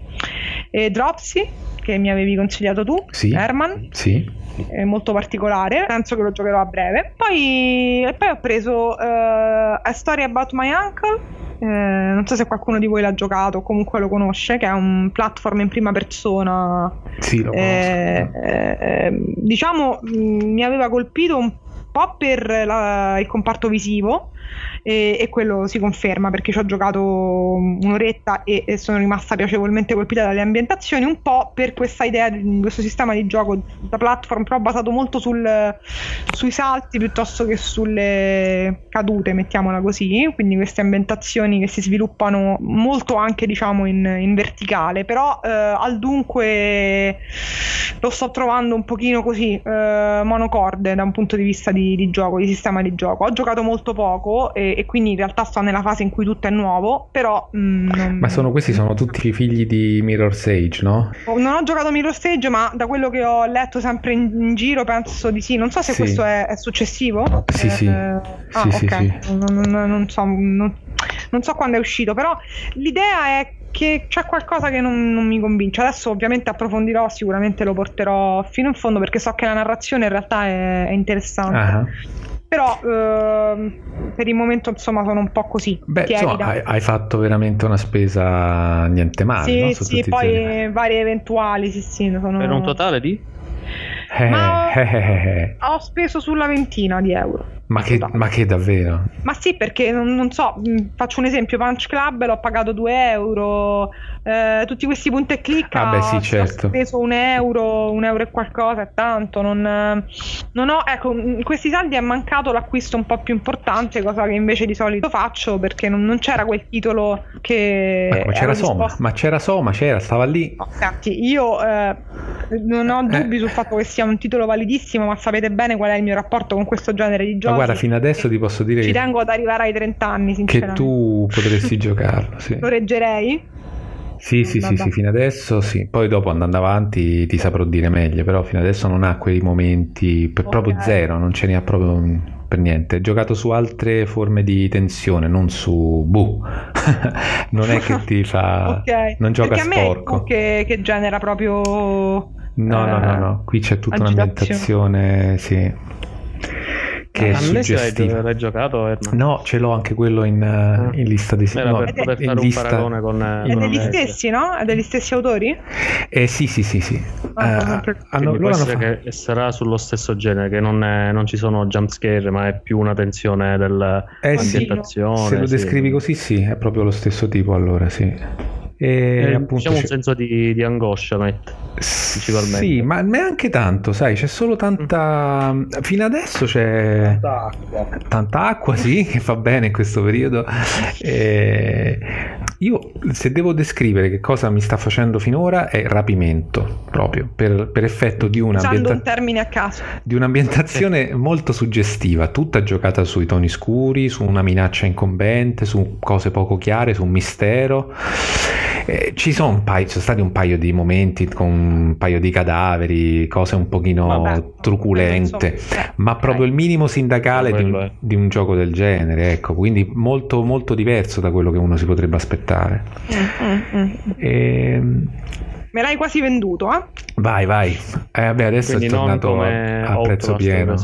E Dropsy, che mi avevi consigliato tu, sì, Hermann, sì. È molto particolare, penso che lo giocherò a breve. Poi, e poi ho preso uh, A Story About My Uncle, eh, non so se qualcuno di voi l'ha giocato o comunque lo conosce, che è un platform in prima persona. Sì, lo conosco. Eh, eh, diciamo mi aveva colpito un po' per la, il comparto visivo, e, e quello si conferma perché ci ho giocato un'oretta e, e sono rimasta piacevolmente colpita dalle ambientazioni, un po' per questa idea di questo sistema di gioco da platform però basato molto sul, sui salti piuttosto che sulle cadute, mettiamola così, quindi queste ambientazioni che si sviluppano molto anche diciamo in, in verticale, però eh, al dunque lo sto trovando un pochino così eh, monocorde da un punto di vista di, di gioco, di sistema di gioco. Ho giocato molto poco, nuovo e, e quindi in realtà sto nella fase in cui tutto è nuovo, però mh, non... Ma sono questi sono tutti i figli di Mirror Sage, no? Non ho giocato Mirror Sage, ma da quello che ho letto sempre in, in giro penso di sì. Non so se sì. questo è, è successivo. Sì, eh, sì. Eh, ah, sì, ok. Sì. Non, non, non so non, non so quando è uscito, però l'idea è che c'è qualcosa che non, non mi convince. Adesso ovviamente approfondirò, sicuramente lo porterò fino in fondo perché so che la narrazione in realtà è, è interessante. Uh-huh. Però ehm, per il momento insomma sono un po' così. Beh, insomma, hai, hai fatto veramente una spesa niente male, sì, no? Su sì, poi generi. Varie eventuali sì sì sono... Per un totale di? Eh, ma eh, eh, eh. Ho speso sulla ventina di euro. Ma che, ma che davvero? Ma sì, perché non, non so, faccio un esempio, Punch Club l'ho pagato due euro, eh, tutti questi punti e clicca, ah beh, sì, certo. Ho speso un euro, un euro e qualcosa, è tanto, non, non ho, ecco, in questi saldi è mancato l'acquisto un po' più importante, cosa che invece di solito faccio, perché non, non c'era quel titolo che... Ma, ma c'era Soma, ma c'era Soma, c'era, stava lì. No, senti, io eh, non ho dubbi eh. sul fatto che sia un titolo validissimo, ma sapete bene qual è il mio rapporto con questo genere di gioco. Guarda, fino adesso ti posso dire ci che tengo ad arrivare ai trenta anni sinceramente, che tu potresti giocarlo, sì. Lo reggerei? Sì, sì, sì, sì, fino adesso sì. Poi dopo andando avanti ti saprò dire meglio, però fino adesso non ha quei momenti per okay. proprio zero, non ce ne ha proprio per niente. È giocato su altre forme di tensione, non su buh. Non è che ti fa okay. non gioca perché sporco. Che, che genera proprio No, eh, no, no, no, qui c'è tutta un'ambientazione, sì. Che ah, è suggestivo. L'hai giocato, Hermann? No, ce l'ho anche quello in, ah. in lista di no, per poter fare lista... un paragone con è degli stessi, no? È degli stessi autori? Eh sì, sì, sì, sì. Ah, uh, hanno, può essere hanno che sarà sullo stesso genere, che non, è, non ci sono jump scare, ma è più una tensione dell'ambientazione. Eh, sì. Se lo descrivi sì. così, sì, è proprio lo stesso tipo, allora sì. E eh, appunto c'è un senso di, di angoscia, principalmente. Sì, ma neanche tanto, sai, c'è solo tanta mm. fino adesso c'è tanta acqua, tanta acqua sì, che fa bene in questo periodo. E io se devo descrivere che cosa mi sta facendo finora è rapimento, proprio per, per effetto di una ambienta- un termine a caso di un'ambientazione sì. molto suggestiva, tutta giocata sui toni scuri, su una minaccia incombente, su cose poco chiare, su un mistero. Eh, ci sono un paio, sono stati un paio di momenti con un paio di cadaveri, cose un pochino Vabbè, truculente, so. eh, ma proprio okay. il minimo sindacale di un, di un gioco del genere, ecco, quindi molto molto diverso da quello che uno si potrebbe aspettare. Mm, mm, mm. E... me l'hai quasi venduto, eh? Vai, vai. Eh, beh, adesso quindi è tornato a prezzo pieno.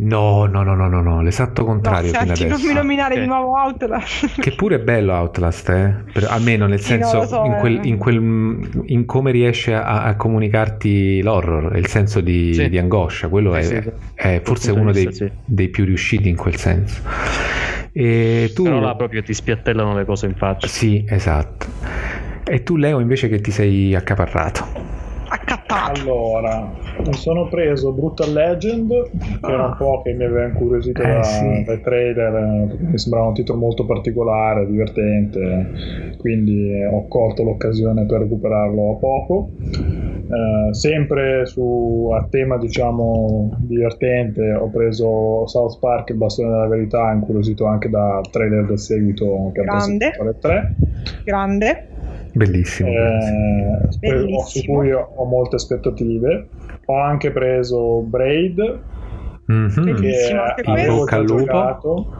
No, no, no, no, no, no, l'esatto contrario. No, senti, non mi nominare okay. di nuovo Outlast. Che pure è bello Outlast, eh? Per, almeno nel sì, senso, so, in, quel, in, quel, in come riesce a, a comunicarti l'horror, il senso di, sì. di angoscia, quello sì, è, sì. è forse uno dei, sì. dei più riusciti in quel senso. E tu... Però là proprio ti spiattellano le cose in faccia. Sì, esatto. E tu, Leo, invece che ti sei accaparrato? Accattato. Allora, mi sono preso Brutal Legend, che ah. era un po' che mi aveva incuriosito eh, da, sì. dai trailer, perché mi sembrava un titolo molto particolare, divertente, quindi ho colto l'occasione per recuperarlo a poco. Eh, sempre su a tema diciamo divertente ho preso South Park, il bastone della verità, incuriosito anche da trailer del seguito che grande. Ha preso tre. Grande. Bellissimo, eh, bellissimo. Su cui ho, ho molte aspettative. Ho anche preso Braid, mm-hmm. che avevo già giocato.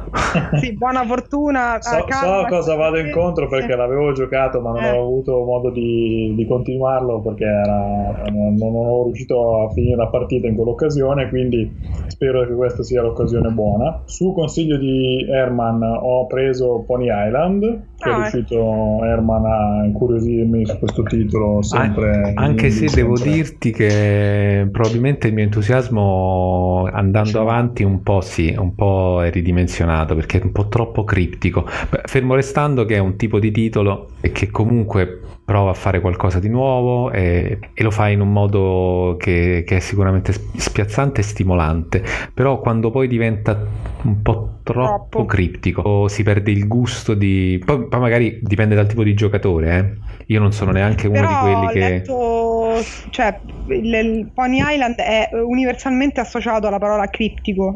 Sì, buona fortuna. So, so cosa vado incontro perché l'avevo giocato, ma non eh. ho avuto modo di, di continuarlo perché era, non, non ho riuscito a finire la partita in quell'occasione. Quindi spero che questa sia l'occasione buona. Su consiglio di Hermann ho preso Pony Island. Che ah, è riuscito Hermann a incuriosirmi su questo titolo sempre. Anche se sempre. Devo dirti che probabilmente il mio entusiasmo andando sì. avanti un po' sì, un po' è ridimensionato perché è un po' troppo criptico. Fermo restando che è un tipo di titolo che comunque prova a fare qualcosa di nuovo e, e lo fa in un modo che, che è sicuramente spiazzante e stimolante, però quando poi diventa un po' troppo, troppo. criptico si perde il gusto di... Poi, poi magari dipende dal tipo di giocatore, eh? Io non sono neanche uno però di quelli che... Ho letto lo, cioè il, il Pony Island è universalmente associato alla parola criptico,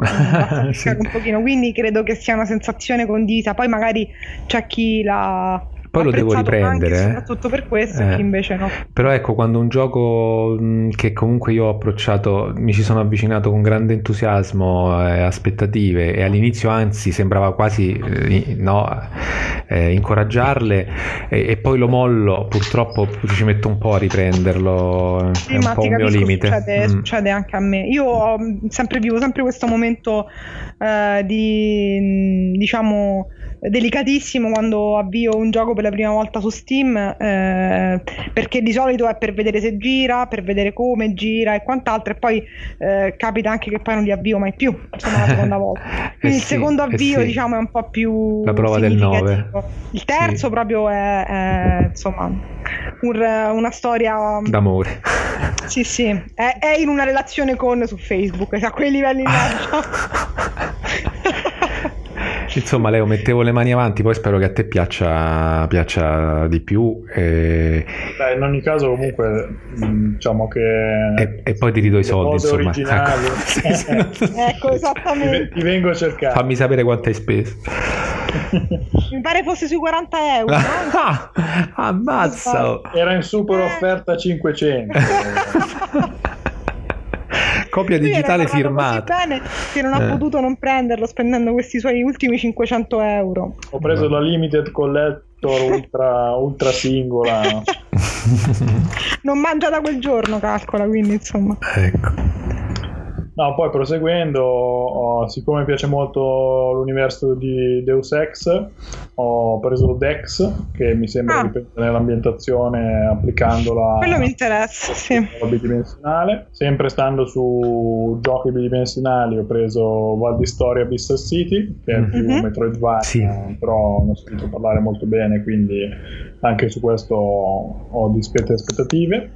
sì. un pochino, quindi credo che sia una sensazione condivisa, poi magari c'è chi la poi lo devo riprendere anche, soprattutto per questo, eh. e chi invece no. Però ecco, quando un gioco che comunque io ho approcciato, mi ci sono avvicinato con grande entusiasmo e eh, aspettative, e all'inizio anzi sembrava quasi eh, no, eh, incoraggiarle, e, e poi lo mollo, purtroppo ci metto un po' a riprenderlo, sì, è un po' un mio limite. Succede, mm. succede anche a me. Io ho sempre vivo sempre questo momento eh, di diciamo delicatissimo quando avvio un gioco per la prima volta su Steam, eh, perché di solito è per vedere se gira, per vedere come gira e quant'altro, e poi eh, capita anche che poi non li avvio mai più, insomma, la seconda volta, quindi eh sì, il secondo avvio eh sì. diciamo è un po' più la prova del nove. Il terzo sì. proprio è, è insomma un, una storia d'amore, sì sì è, è in una relazione con su Facebook, a quei livelli insomma. Leo, mettevo le mani avanti, poi spero che a te piaccia, piaccia di più e... Beh, in ogni caso comunque diciamo che e, e poi ti ridò i soldi, insomma, originali. Ecco. sì, sì, no, ecco, esattamente, ti vengo a cercare, fammi sapere quanto hai speso. Mi pare fosse sui quaranta euro. Ah, ammazza, era in super offerta cinquecento. Copia digitale firmata, così bene che non ha eh. potuto non prenderlo, spendendo questi suoi ultimi cinquecento euro. Ho preso no. la limited collector ultra, ultra singola. Non mangia da quel giorno, calcola, quindi insomma, ecco. No, poi proseguendo, oh, siccome mi piace molto l'universo di Deus Ex, ho preso Dex, che mi sembra ah. riprendere l'ambientazione applicandola. Quello mi interessa, sì. Bidimensionale. Sempre stando su giochi bidimensionali, ho preso Val di Storia Abyssal City, che è più mm-hmm. Metroidvania, sì. però non ho sentito parlare molto bene, quindi anche su questo ho discrete aspettative.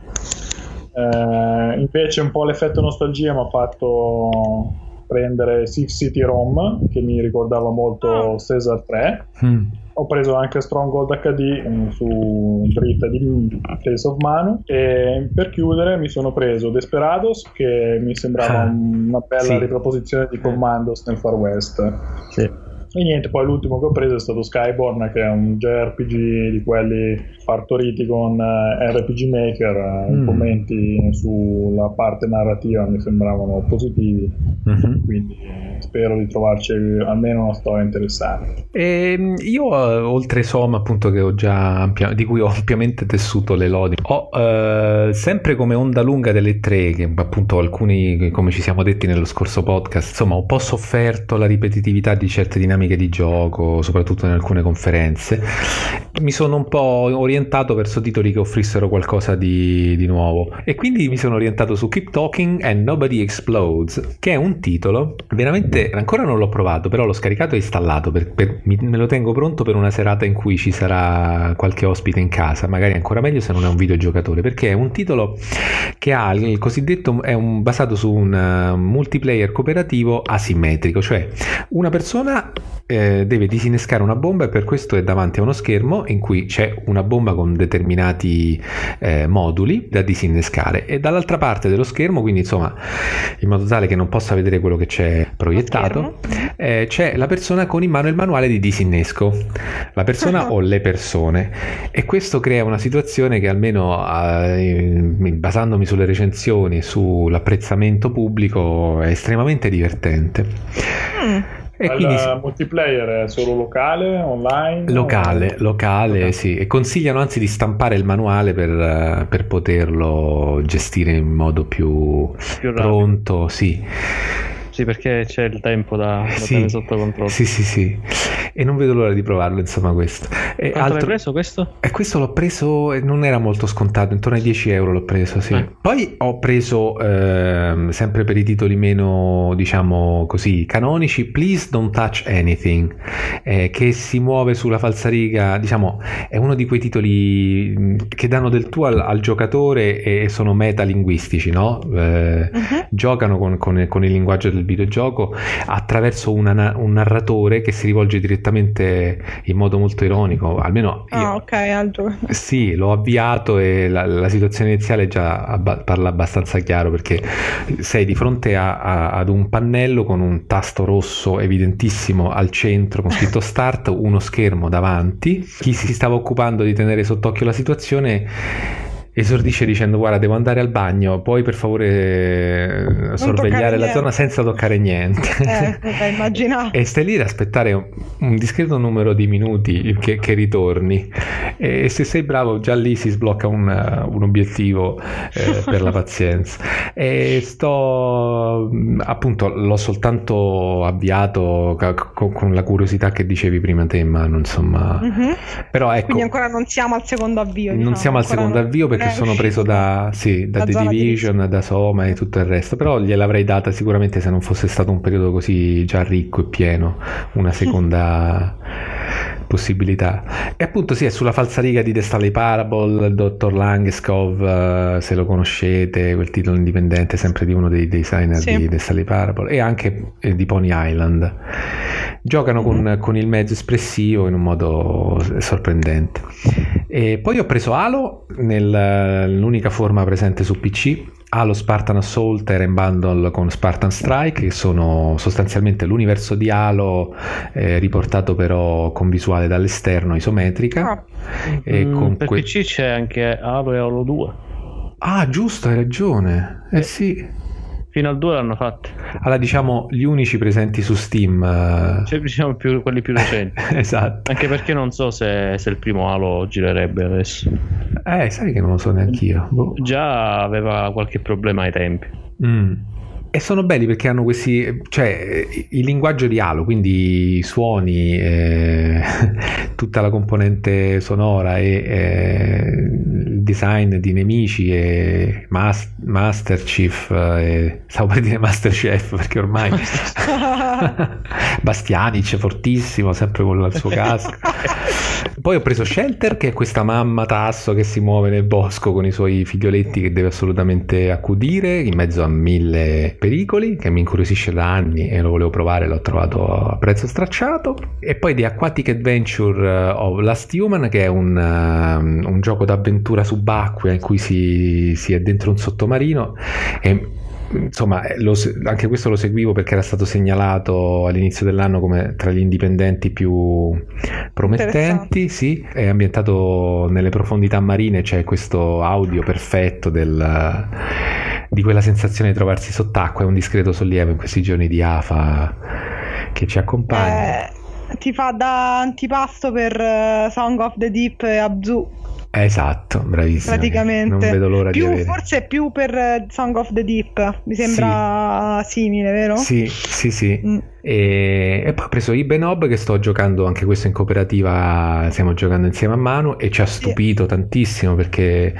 Eh, invece un po' l'effetto nostalgia mi ha fatto prendere Six City Rom, che mi ricordava molto Caesar tre. mm. Ho preso anche Stronghold acca di su dritta di Tales of Man, e per chiudere mi sono preso Desperados, che mi sembrava ah, una bella sì. riproposizione di Commandos nel Far West. Sì. E niente, poi l'ultimo che ho preso è stato Skyborn, che è un J R P G di quelli partoriti con R P G Maker. mm. I commenti sulla parte narrativa mi sembravano positivi, mm-hmm. quindi spero di trovarci almeno una storia interessante. E io, oltre Soma, appunto, che ho già ampia, di cui ho ampiamente tessuto le lodi, ho eh, sempre come onda lunga delle tre, che appunto alcuni, come ci siamo detti nello scorso podcast, insomma ho un po' sofferto la ripetitività di certe dinamiche di gioco, soprattutto in alcune conferenze. Mi sono un po' orientato verso titoli che offrissero qualcosa di, di nuovo, e quindi mi sono orientato su Keep Talking and Nobody Explodes, che è un titolo veramente, ancora non l'ho provato, però l'ho scaricato e installato, per, per, me lo tengo pronto per una serata in cui ci sarà qualche ospite in casa, magari ancora meglio se non è un videogiocatore, perché è un titolo che ha il cosiddetto, è un, basato su un multiplayer cooperativo asimmetrico, cioè una persona Eh, deve disinnescare una bomba, e per questo è davanti a uno schermo in cui c'è una bomba con determinati eh, moduli da disinnescare, e dall'altra parte dello schermo, quindi insomma in modo tale che non possa vedere quello che c'è proiettato, eh, c'è la persona con in mano il manuale di disinnesco, la persona uh-huh. o le persone, e questo crea una situazione che, almeno eh, basandomi sulle recensioni e sull'apprezzamento pubblico, è estremamente divertente. mm. E quindi il multiplayer è solo locale, online? Locale, o... locale, okay. Sì. E consigliano anzi di stampare il manuale per, per poterlo gestire in modo più, più pronto, sì. Sì, perché c'è il tempo da, da sì, tenere sotto controllo. Sì, sì, sì. E non vedo l'ora di provarlo, insomma, questo. E quanto altro... l'hai preso questo? E questo l'ho preso, non era molto scontato, intorno ai dieci euro l'ho preso, sì. Eh. Poi ho preso, eh, sempre per i titoli meno, diciamo così, canonici, Please Don't Touch Anything, eh, che si muove sulla falsariga, diciamo, è uno di quei titoli che danno del tuo al, al giocatore, e sono metalinguistici, no? Eh, uh-huh. Giocano con, con, con il linguaggio del videogioco attraverso una, un narratore che si rivolge direttamente in modo molto ironico, almeno io, ah, ok, altro. Sì, l'ho avviato e la, la situazione iniziale già abba- parla abbastanza chiaro, perché sei di fronte a, a, ad un pannello con un tasto rosso evidentissimo al centro con scritto start, uno schermo davanti, chi si stava occupando di tenere sott'occhio la situazione esordisce dicendo: guarda, devo andare al bagno, puoi per favore non sorvegliare la zona senza toccare niente, eh, okay, immaginavo. E stai lì ad aspettare un, un discreto numero di minuti che, che ritorni, e se sei bravo già lì si sblocca un, un obiettivo eh, per la pazienza. E sto appunto, l'ho soltanto avviato con, con la curiosità che dicevi prima te, ma insomma mm-hmm. però ecco, quindi ancora non siamo al secondo avvio, non diciamo, siamo al secondo non... avvio perché che sono preso da, sì, da The Division, da Soma e tutto il resto, però gliel'avrei data sicuramente se non fosse stato un periodo così già ricco e pieno, una seconda possibilità. E appunto sì, è sulla falsariga di The Stanley Parable, dottor Langeskov, se lo conoscete, quel titolo indipendente sempre di uno dei designer sì. di The Stanley Parable, e anche di Pony Island. Giocano mm-hmm. con, con il mezzo espressivo in un modo sorprendente. E poi ho preso Halo nell'unica forma presente su P C. Halo Spartan Assault era in bundle con Spartan Strike, che sono sostanzialmente l'universo di Halo eh, riportato però con visuale dall'esterno isometrica. Ah. E mm, con per que... P C c'è anche Halo e Halo due. Ah, giusto, hai ragione. Eh, eh sì. Fino al due l'hanno fatto. Allora, diciamo gli unici presenti su Steam. Cioè, diciamo più, quelli più recenti. Esatto. Anche perché non so se, se il primo Halo girerebbe adesso. Eh, sai che non lo so neanch'io. Boh. Già aveva qualche problema ai tempi. Mm. E sono belli perché hanno questi, cioè il linguaggio di Halo, quindi i suoni, eh, tutta la componente sonora e eh, design di nemici e mas- Master Chief e... stavo per dire Master Chef perché ormai Bastianic fortissimo sempre con il suo casco. Poi ho preso Shelter, che è questa mamma tasso che si muove nel bosco con i suoi figlioletti che deve assolutamente accudire in mezzo a mille pericoli, che mi incuriosisce da anni e lo volevo provare, l'ho trovato a prezzo stracciato. E poi The Aquatic Adventure of Last Human, che è un, uh, un gioco d'avventura subacquea in cui si, si è dentro un sottomarino, e insomma lo, anche questo lo seguivo perché era stato segnalato all'inizio dell'anno come tra gli indipendenti più promettenti. Sì, è ambientato nelle profondità marine, c'è questo audio perfetto del, di quella sensazione di trovarsi sott'acqua, è un discreto sollievo in questi giorni di afa che ci accompagna. Eh, ti fa da antipasto per Song of the Deep e Abzu. Esatto, bravissimo. Praticamente. Non vedo l'ora più, di avere. Forse più per Song of the Deep, mi sembra sì. simile, vero? Sì, sì, sì. Mm. E, e poi ho preso Ibenob, che sto giocando anche questo in cooperativa, stiamo giocando insieme a mano, e ci ha stupito sì. tantissimo perché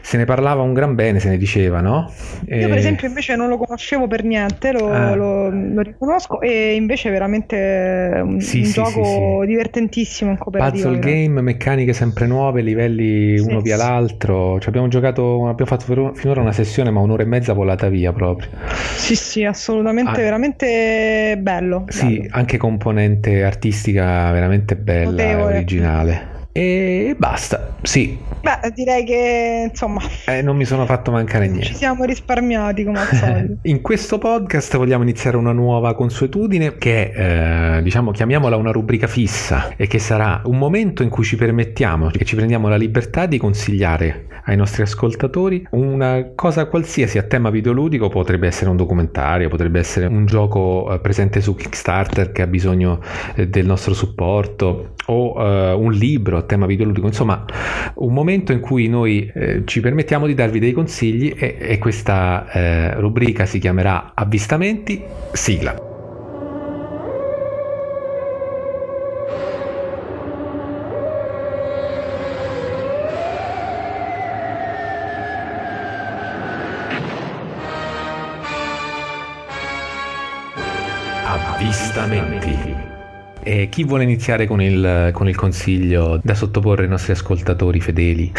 se ne parlava un gran bene, se ne diceva, no? E... Io per esempio invece non lo conoscevo per niente, lo, ah. lo, lo riconosco, e invece è veramente un, sì, un sì, gioco sì, sì. divertentissimo in cooperativa. Puzzle però. Game, meccaniche sempre nuove, livelli uno sì, via sì. l'altro, cioè abbiamo giocato, abbiamo fatto finora una sessione ma un'ora e mezza volata via proprio. Sì sì, assolutamente, ah, veramente bello. Sì, bello. Anche componente artistica veramente bella, notevole. Originale. E basta, sì. Beh, direi che insomma eh, non mi sono fatto mancare niente. Ci siamo risparmiati come al solito. In questo podcast vogliamo iniziare una nuova consuetudine che è, eh, diciamo, chiamiamola una rubrica fissa, e che sarà un momento in cui ci permettiamo, che ci prendiamo la libertà di consigliare ai nostri ascoltatori una cosa qualsiasi a tema videoludico. Potrebbe essere un documentario, potrebbe essere un gioco presente su Kickstarter che ha bisogno del nostro supporto, o eh, un libro tema videoludico, insomma un momento in cui noi eh, ci permettiamo di darvi dei consigli, e, e questa eh, rubrica si chiamerà Avvistamenti, sigla. Avvistamenti. E chi vuole iniziare con il, con il consiglio da sottoporre ai nostri ascoltatori fedeli?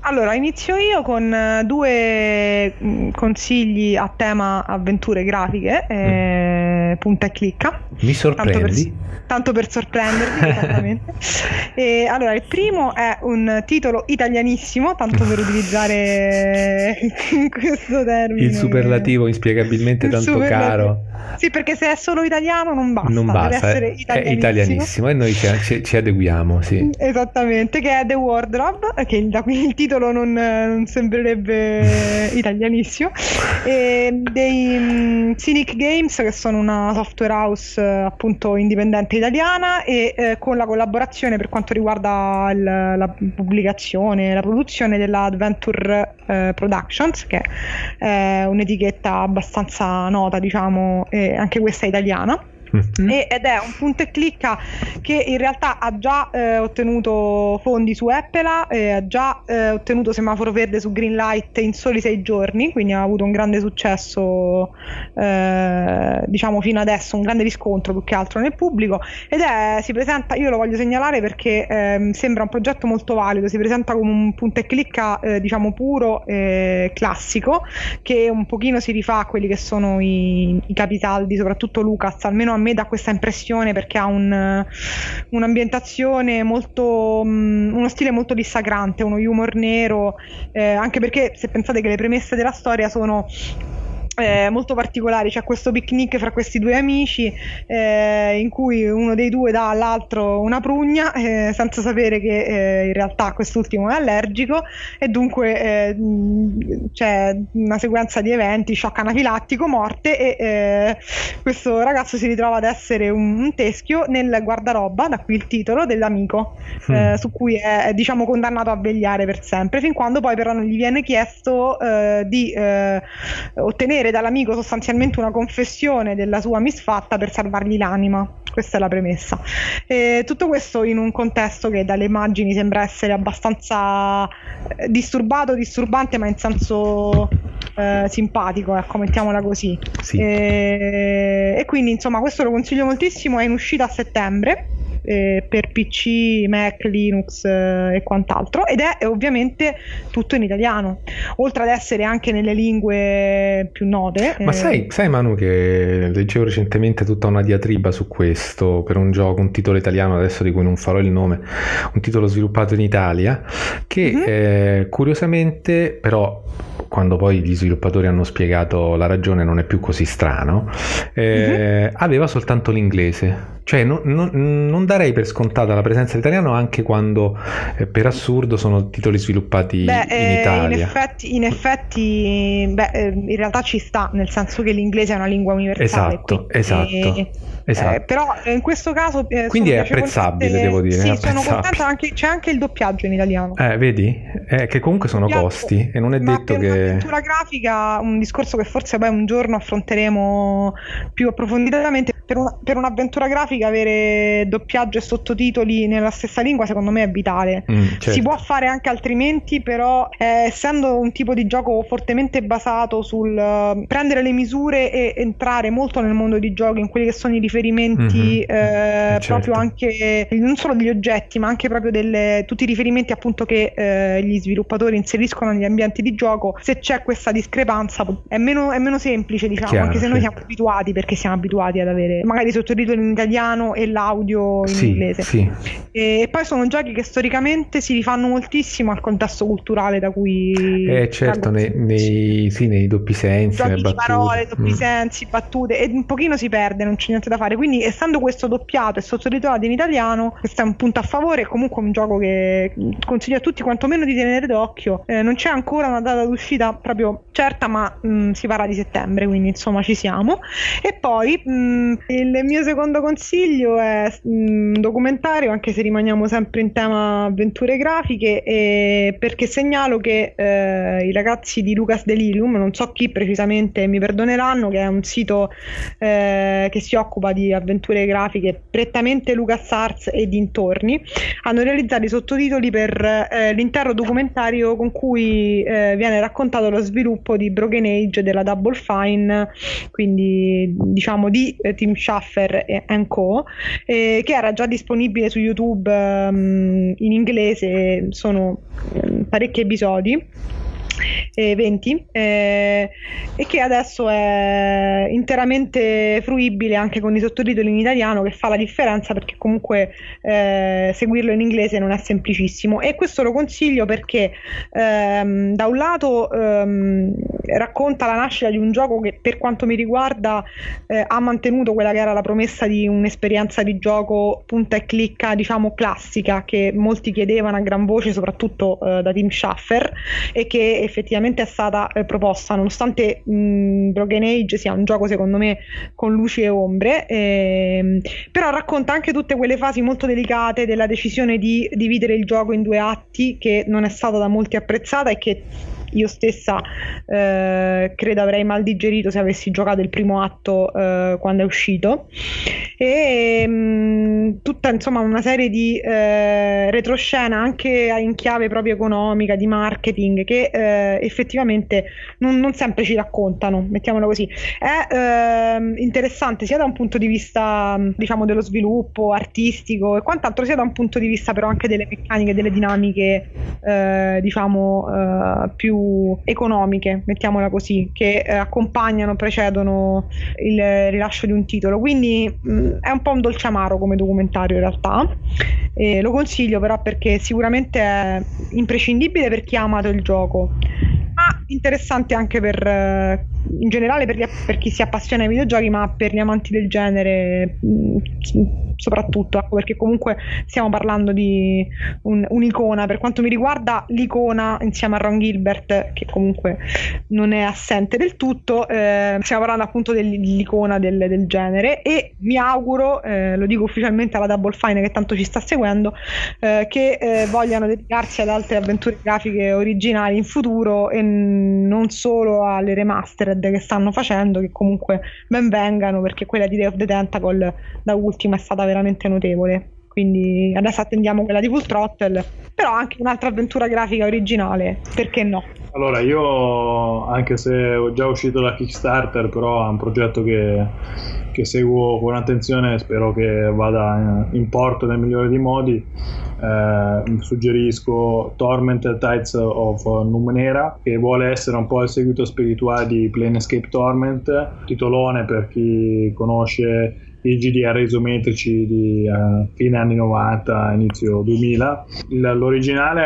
Allora, inizio io con due consigli a tema avventure grafiche. Mm. Eh... eh, punta e clicca. Mi sorprendi? Tanto per, tanto per sorprendervi, esattamente. E, allora, il primo è un titolo italianissimo, tanto per utilizzare questo termine. Il superlativo inspiegabilmente il tanto superlativo. Caro. Sì, perché se è solo italiano non basta, non basta deve essere italianissimo. È italianissimo e noi ci, ci adeguiamo, sì. Esattamente, che è The Wardrobe, che da qui il titolo non, non sembrerebbe italianissimo. E dei um, Cynic Games, che sono una software house appunto indipendente italiana, e eh, con la collaborazione per quanto riguarda il, la pubblicazione, la produzione della Adventure eh, Productions, che è un'etichetta abbastanza nota, diciamo, e anche questa è italiana. Mm-hmm. Ed è un punto e clicca che in realtà ha già eh, ottenuto fondi su Apple, eh, ha già eh, ottenuto semaforo verde su Greenlight in soli sei giorni, quindi ha avuto un grande successo, eh, diciamo fino adesso, un grande riscontro più che altro nel pubblico, ed è, si presenta, io lo voglio segnalare perché eh, sembra un progetto molto valido, si presenta come un punto e clicca eh, diciamo puro, eh, classico, che un pochino si rifà a quelli che sono i, i capisaldi, soprattutto Lucas, almeno a me dà questa impressione, perché ha un, un'ambientazione molto, um, uno stile molto dissacrante, uno humor nero, eh, anche perché se pensate che le premesse della storia sono Eh, molto particolari, c'è questo picnic fra questi due amici eh, in cui uno dei due dà all'altro una prugna eh, senza sapere che eh, in realtà quest'ultimo è allergico, e dunque eh, c'è una sequenza di eventi, shock anafilattico, morte, e eh, questo ragazzo si ritrova ad essere un, un teschio nel guardaroba, da qui il titolo, dell'amico mm. eh, su cui è, è diciamo condannato a vegliare per sempre, fin quando poi però non gli viene chiesto eh, di eh, ottenere dall'amico sostanzialmente una confessione della sua misfatta per salvargli l'anima. Questa è la premessa, e tutto questo in un contesto che dalle immagini sembra essere abbastanza disturbato, disturbante, ma in senso eh, simpatico, ecco, mettiamola così, sì. e, e quindi insomma questo lo consiglio moltissimo, è in uscita a settembre eh, per P C, Mac, Linux eh, e quant'altro, ed è, è ovviamente tutto in italiano, oltre ad essere anche nelle lingue più note. Ma eh... sai, sai Manu, che leggevo recentemente tutta una diatriba su questo per un gioco, un titolo italiano adesso di cui non farò il nome, un titolo sviluppato in Italia che mm-hmm. eh, curiosamente però, quando poi gli sviluppatori hanno spiegato la ragione, non è più così strano, eh, mm-hmm. aveva soltanto l'inglese, cioè non, non, non darei per scontata la presenza italiana, anche quando eh, per assurdo sono titoli sviluppati beh, in eh, Italia. In effetti, in effetti beh, eh, in realtà ci sta, nel senso che l'inglese è una lingua universale. Esatto, quindi, esatto. Eh, esatto. Eh, però in questo caso eh, quindi è apprezzabile, devo dire. Sì, apprezzabile. Sono contenta, anche, c'è anche il doppiaggio in italiano. Eh, vedi? Eh, che comunque sono costi e non è detto che... La cultura grafica, un discorso che forse poi un giorno affronteremo più approfonditamente, per, una, per un'avventura grafica avere doppiaggio e sottotitoli nella stessa lingua secondo me è vitale. Mm, certo. Si può fare anche altrimenti, però eh, essendo un tipo di gioco fortemente basato sul uh, prendere le misure e entrare molto nel mondo di giochi, in quelli che sono i riferimenti, mm-hmm. eh, certo. proprio anche non solo degli oggetti, ma anche proprio delle, tutti i riferimenti appunto che eh, gli sviluppatori inseriscono negli ambienti di gioco. Se c'è questa discrepanza è meno, è meno semplice, diciamo. Chiaro, anche se noi siamo abituati, perché siamo abituati ad avere magari sottotitoli in italiano e l'audio in sì, inglese sì. E poi sono giochi che storicamente si rifanno moltissimo al contesto culturale da cui eh certo nei, nei, sì, nei doppi sensi, giochi di battute. Parole, doppi mm. sensi, battute, e un pochino si perde, non c'è niente da fare, quindi essendo questo doppiato e sottotitolato in italiano, questo è un punto a favore. È comunque un gioco che consiglio a tutti quantomeno di tenere d'occhio, eh, non c'è ancora una data d'uscita proprio certa, ma mh, si parla di settembre, quindi insomma ci siamo. E poi mh, il mio secondo consiglio è un documentario, anche se rimaniamo sempre in tema avventure grafiche, e perché segnalo che eh, i ragazzi di Lucas Delirium, non so chi precisamente, mi perdoneranno, che è un sito eh, che si occupa di avventure grafiche prettamente LucasArts e dintorni, hanno realizzato i sottotitoli per eh, l'intero documentario con cui eh, viene raccontato raccontato lo sviluppo di Broken Age, della Double Fine, quindi diciamo di eh, Tim Schafer e, and Co, eh, che era già disponibile su YouTube um, in inglese, sono um, parecchi episodi. eventi, eh, e che adesso è interamente fruibile anche con i sottotitoli in italiano, che fa la differenza perché comunque eh, seguirlo in inglese non è semplicissimo, e questo lo consiglio perché ehm, da un lato ehm, racconta la nascita di un gioco che per quanto mi riguarda eh, ha mantenuto quella che era la promessa di un'esperienza di gioco punta e clicca, diciamo classica, che molti chiedevano a gran voce soprattutto eh, da Tim Schafer, e che effettivamente è stata eh, proposta, nonostante mh, Broken Age sia un gioco secondo me con luci e ombre, ehm, però racconta anche tutte quelle fasi molto delicate della decisione di dividere il gioco in due atti, che non è stata da molti apprezzata e che io stessa eh, credo avrei mal digerito se avessi giocato il primo atto eh, quando è uscito, e mh, tutta insomma una serie di eh, retroscena anche in chiave proprio economica, di marketing, che eh, effettivamente non, non sempre ci raccontano, mettiamolo così. È eh, interessante sia da un punto di vista diciamo dello sviluppo artistico e quant'altro, sia da un punto di vista però anche delle meccaniche, delle dinamiche eh, diciamo eh, più economiche, mettiamola così, che eh, accompagnano, precedono il rilascio di un titolo, quindi mh, è un po' un dolciamaro come documentario in realtà, e lo consiglio però perché sicuramente è imprescindibile per chi ha amato il gioco, ma interessante anche per eh, in generale per, gli, per chi si appassiona ai videogiochi, ma per gli amanti del genere mh, soprattutto, ecco, perché comunque stiamo parlando di un, un'icona, per quanto mi riguarda l'icona insieme a Ron Gilbert, che comunque non è assente del tutto, eh, stiamo parlando appunto dell'icona del, del genere, e mi auguro, eh, lo dico ufficialmente alla Double Fine che tanto ci sta seguendo, eh, che eh, vogliano dedicarsi ad altre avventure grafiche originali in futuro e n- non solo alle remastered che stanno facendo, che comunque ben vengano, perché quella di Day of the Tentacle da ultima è stata veramente notevole, quindi adesso attendiamo quella di Full Throttle, però anche un'altra avventura grafica originale, perché no? Allora, io anche se ho già uscito da Kickstarter, però è un progetto che, che seguo con attenzione, spero che vada in porto nel migliore dei modi. Eh, suggerisco Tormented Tides of Numenera, che vuole essere un po' il seguito spirituale di Planescape Torment, titolone per chi conosce i G D R isometrici di uh, fine anni novanta, inizio duemila. Il, l'originale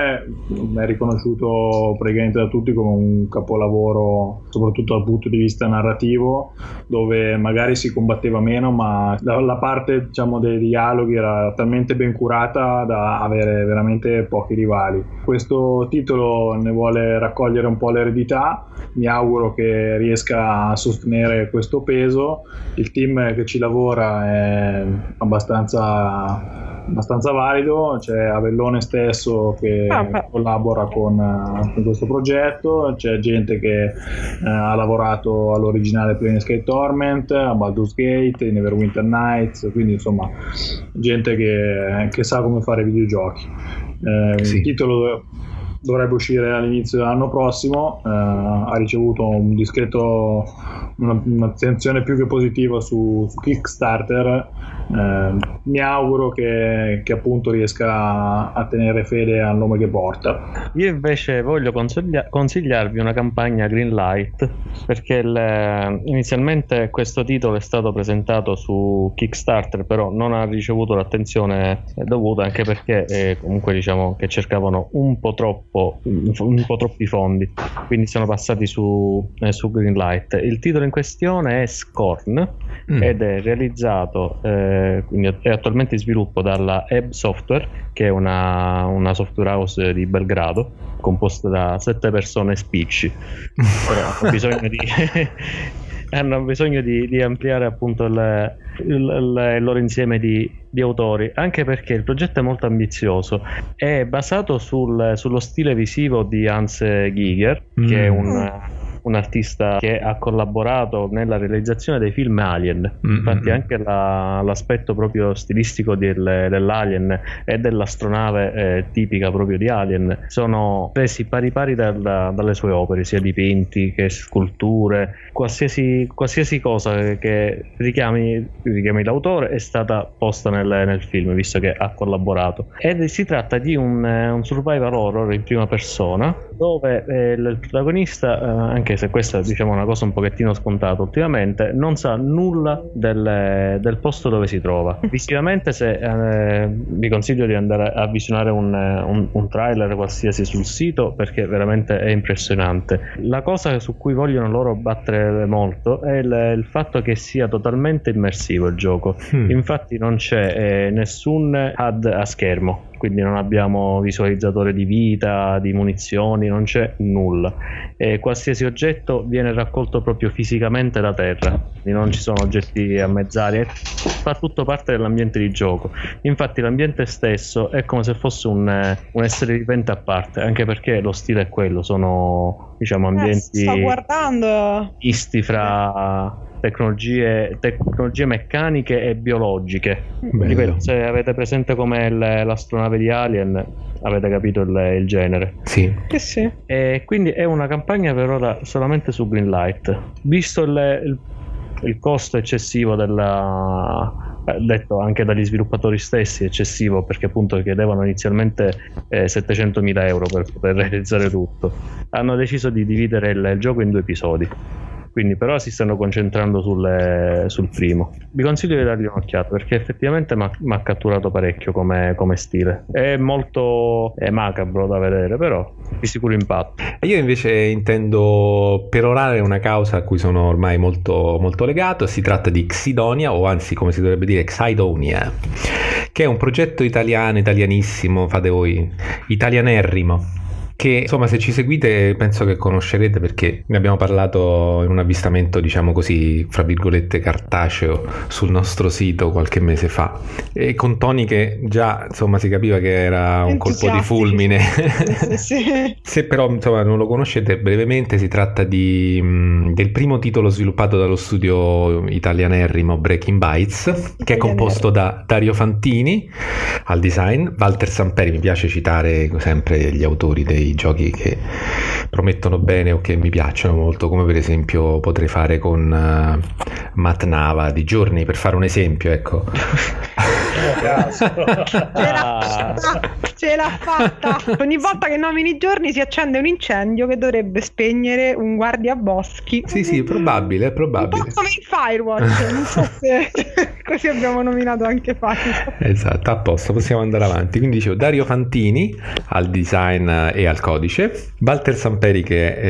è riconosciuto praticamente da tutti come un capolavoro, soprattutto dal punto di vista narrativo, dove magari si combatteva meno, ma la, la parte diciamo dei dialoghi era talmente ben curata da avere veramente pochi rivali. Questo titolo ne vuole raccogliere un po' l'eredità, mi auguro che riesca a sostenere questo peso. Il team che ci lavora è abbastanza abbastanza valido, c'è Avellone stesso che ah, collabora con, con questo progetto, c'è gente che eh, ha lavorato all'originale Planescape Torment, a Baldur's Gate, Neverwinter Nights, quindi insomma gente che, che sa come fare videogiochi. Eh, sì. Il titolo dovrebbe uscire all'inizio dell'anno prossimo, eh, ha ricevuto un discreto un'attenzione più che positiva su, su Kickstarter. Eh, mi auguro che, che appunto riesca a tenere fede al nome che porta. Io invece voglio consiglia- consigliarvi una campagna Greenlight, perché il, inizialmente questo titolo è stato presentato su Kickstarter, però non ha ricevuto l'attenzione dovuta, anche perché eh, comunque diciamo che cercavano un po' troppo un po' troppi fondi, quindi sono passati su, eh, su Greenlight. Il titolo in questione è Scorn mm. ed è realizzato eh, quindi è attualmente in sviluppo dalla Ebb Software, che è una, una software house di Belgrado composta da sette persone spicci. Però ho bisogno di hanno bisogno di, di ampliare appunto il, il, il loro insieme di, di autori, anche perché il progetto è molto ambizioso, è basato sul, sullo stile visivo di Hans Giger, che mm. è un un artista che ha collaborato nella realizzazione dei film Alien, mm-hmm. Infatti anche la, l'aspetto proprio stilistico del, dell'Alien e dell'astronave eh, tipica proprio di Alien sono presi pari pari da, da, dalle sue opere, sia dipinti che sculture, qualsiasi, qualsiasi cosa che richiami, richiami l'autore è stata posta nel, nel film, visto che ha collaborato. Ed si tratta di un, un survival horror in prima persona dove eh, il protagonista, eh, anche se questa è, diciamo, una cosa un pochettino scontata ultimamente, non sa nulla del, del posto dove si trova. Visivamente se, eh, vi consiglio di andare a visionare un, un, un trailer qualsiasi sul sito, perché veramente è impressionante. La cosa su cui vogliono loro battere molto è il, il fatto che sia totalmente immersivo il gioco, mm. Infatti non c'è eh, nessun H U D a schermo, quindi non abbiamo visualizzatore di vita, di munizioni, non c'è nulla. E qualsiasi oggetto viene raccolto proprio fisicamente da terra, quindi non ci sono oggetti a mezz'aria, fa tutto parte dell'ambiente di gioco. Infatti l'ambiente stesso è come se fosse un, un essere vivente a parte, anche perché lo stile è quello, sono, diciamo, ambienti eh, sto guardando. misti fra... Tecnologie, tecnologie meccaniche e biologiche. Bello. Se avete presente come l'astronave di Alien, avete capito il, il genere. Sì. Eh sì. E quindi è una campagna per ora solamente su Greenlight. Visto il, il, il costo eccessivo della... detto anche dagli sviluppatori stessi eccessivo, perché appunto chiedevano inizialmente eh, settecentomila euro per poter realizzare tutto, hanno deciso di dividere il, il gioco in due episodi, quindi però si stanno concentrando sul, sul primo. Vi consiglio di dargli un'occhiata, perché effettivamente mi ha catturato parecchio come, come stile. È molto è macabro da vedere, però di sicuro impatta. Io invece intendo perorare una causa a cui sono ormai molto, molto legato. Si tratta di Xidonia, o anzi come si dovrebbe dire Xidonia, che è un progetto italiano, italianissimo, fate voi, italianerrimo, che insomma se ci seguite penso che conoscerete, perché ne abbiamo parlato in un avvistamento, diciamo così, fra virgolette cartaceo sul nostro sito qualche mese fa, e con toni che già insomma si capiva che era un colpo di fulmine. Sì, sì. Se però insomma non lo conoscete, brevemente si tratta di, del primo titolo sviluppato dallo studio italianerrimo Breaking Bytes, che è composto da Dario Fantini al design, Walter Samperi, mi piace citare sempre gli autori dei i giochi che promettono bene o che mi piacciono molto, come per esempio potrei fare con uh, Matt Nava di Journey, per fare un esempio, ecco. Ce l'ha fatta, ce l'ha fatta. Ogni volta che nomini Journey si accende un incendio che dovrebbe spegnere un guardiaboschi. Sì, sì, è probabile, è probabile. Un po' come il Firewatch, non so se così abbiamo nominato anche Firewatch. Esatto, a posto, possiamo andare avanti. Quindi dicevo, Dario Fantini al design e al codice, Walter Samperi che è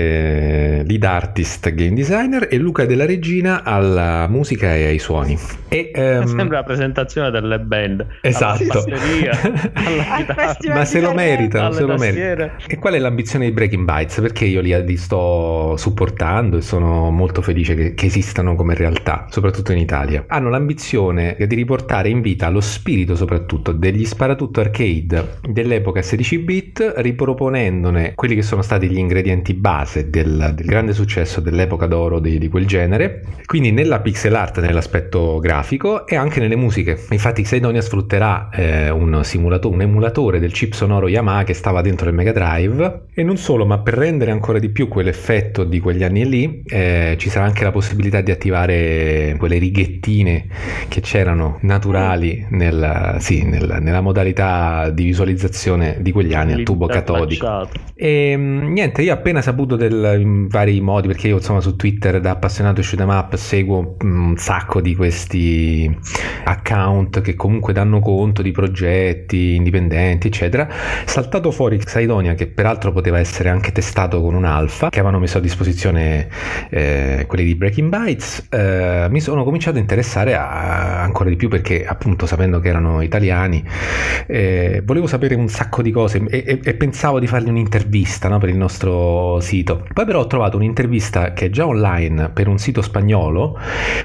eh, lead artist game designer, e Luca Della Regina alla musica e ai suoni. E, ehm... sembra la presentazione delle band. Esatto. Alla chitarra. Ma se lo meritano, se lo meritano. E qual è l'ambizione di Breaking Bytes? Perché io li, li sto supportando e sono molto felice che, che esistano come realtà, soprattutto in Italia. Hanno l'ambizione di riportare in vita lo spirito soprattutto degli sparatutto arcade dell'epoca sedici bit, riproponendone quelli che sono stati gli ingredienti base del, del grande successo dell'epoca d'oro di, di quel genere, quindi nella pixel art, nell'aspetto grafico e anche nelle musiche. Infatti Xenoverse sfrutterà eh, un simulatore, un emulatore del chip sonoro Yamaha che stava dentro il Mega Drive, e non solo, ma per rendere ancora di più quell'effetto di quegli anni lì eh, ci sarà anche la possibilità di attivare quelle righettine che c'erano naturali nel, sì, nel, nella modalità di visualizzazione di quegli anni, a tubo catodico. E niente, io ho appena saputo del, in vari modi, perché io insomma su Twitter da appassionato shoot 'em up seguo un sacco di questi account che comunque danno conto di progetti indipendenti eccetera, saltato fuori Xidonia, che peraltro poteva essere anche testato con un alfa che avevano messo a disposizione eh, quelli di Breaking Bytes. Eh, mi sono cominciato a interessare a, ancora di più, perché appunto sapendo che erano italiani eh, volevo sapere un sacco di cose e, e, e pensavo di fargli un'intervista, no, per il nostro sito. Poi però ho trovato un'intervista che è già online per un sito spagnolo,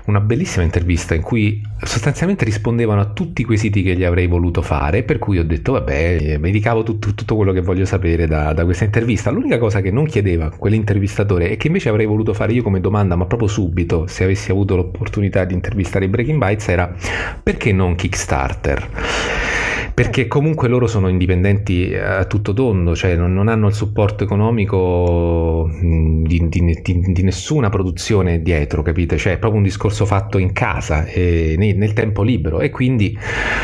una bellissima intervista in cui sostanzialmente rispondevano a tutti quei siti che gli avrei voluto fare, per cui cui ho detto vabbè, mi ricavo tutto, tutto quello che voglio sapere da, da questa intervista. L'unica cosa che non chiedeva quell'intervistatore e che invece avrei voluto fare io come domanda, ma proprio subito, se avessi avuto l'opportunità di intervistare i Breaking Bites, era: perché non Kickstarter? Perché comunque loro sono indipendenti a tutto tondo, cioè non, non hanno il supporto economico di, di, di, di nessuna produzione dietro, capite? Cioè è proprio un discorso fatto in casa, e nel, nel tempo libero, e quindi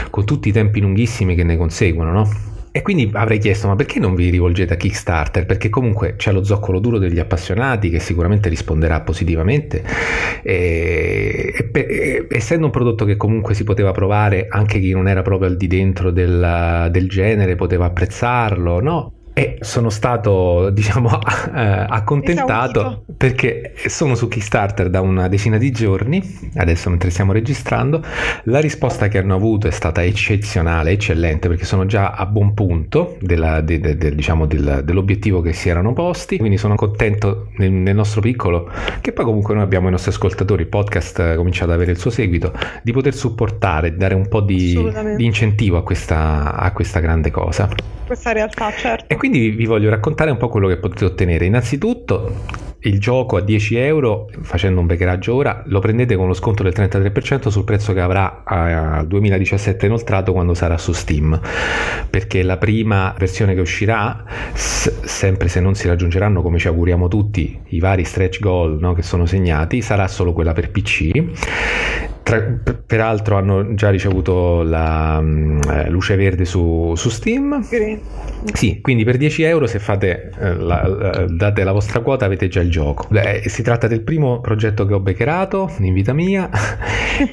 con tutti i tempi lunghissimi che ne conseguono, no? E quindi avrei chiesto: ma perché non vi rivolgete a Kickstarter? Perché comunque c'è lo zoccolo duro degli appassionati che sicuramente risponderà positivamente, e, e, e, essendo un prodotto che comunque si poteva provare, anche chi non era proprio al di dentro del, del genere poteva apprezzarlo, no? E sono stato, diciamo, accontentato, esaudito, perché sono su Kickstarter da una decina di giorni, adesso mentre stiamo registrando. La risposta che hanno avuto è stata eccezionale, eccellente, perché sono già a buon punto della, de, de, de, diciamo del, dell'obiettivo che si erano posti, quindi sono contento nel, nel nostro piccolo, che poi comunque noi abbiamo i nostri ascoltatori, il podcast comincia ad avere il suo seguito, di poter supportare, dare un po' di, di incentivo a questa, a questa grande cosa. Questa realtà, certo. E quindi vi voglio raccontare un po' quello che potete ottenere. Innanzitutto il gioco a dieci euro, facendo un beccheraggio ora, lo prendete con lo sconto del trentatré per cento sul prezzo che avrà al duemiladiciassette inoltrato, quando sarà su Steam, perché la prima versione che uscirà, sempre se non si raggiungeranno, come ci auguriamo tutti, i vari stretch goal, no, che sono segnati, sarà solo quella per P C. Tra, peraltro hanno già ricevuto la eh, luce verde su, su Steam. Sì, quindi per dieci euro, se fate eh, la, la, date la vostra quota, avete già il gioco. Eh, si tratta del primo progetto che ho beccherato in vita mia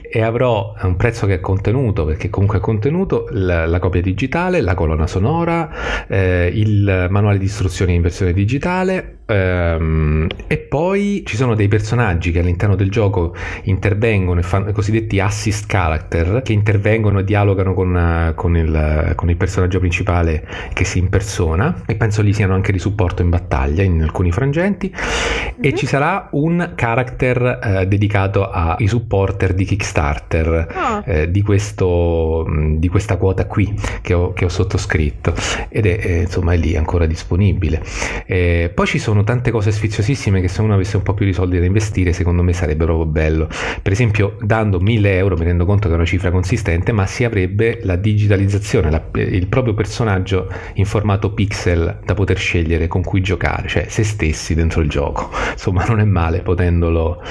e avrò un prezzo che è contenuto, perché comunque è contenuto la, la copia digitale, la colonna sonora, eh, il manuale di istruzioni in versione digitale. E poi ci sono dei personaggi che all'interno del gioco intervengono e fanno i cosiddetti assist character, che intervengono e dialogano con, con, il, con il personaggio principale che si impersona, e penso gli siano anche di supporto in battaglia in alcuni frangenti. Mm-hmm. E ci sarà un character eh, dedicato ai supporter di Kickstarter, oh. eh, di, questo, di questa quota qui che ho, che ho sottoscritto, ed è eh, insomma è lì ancora disponibile. Eh, poi ci sono tante cose sfiziosissime che, se uno avesse un po' più di soldi da investire, secondo me sarebbe proprio bello. Per esempio, dando mille euro, mi rendo conto che è una cifra consistente, ma si avrebbe la digitalizzazione, la, il proprio personaggio in formato pixel da poter scegliere, con cui giocare, cioè se stessi dentro il gioco. Insomma, non è male potendolo.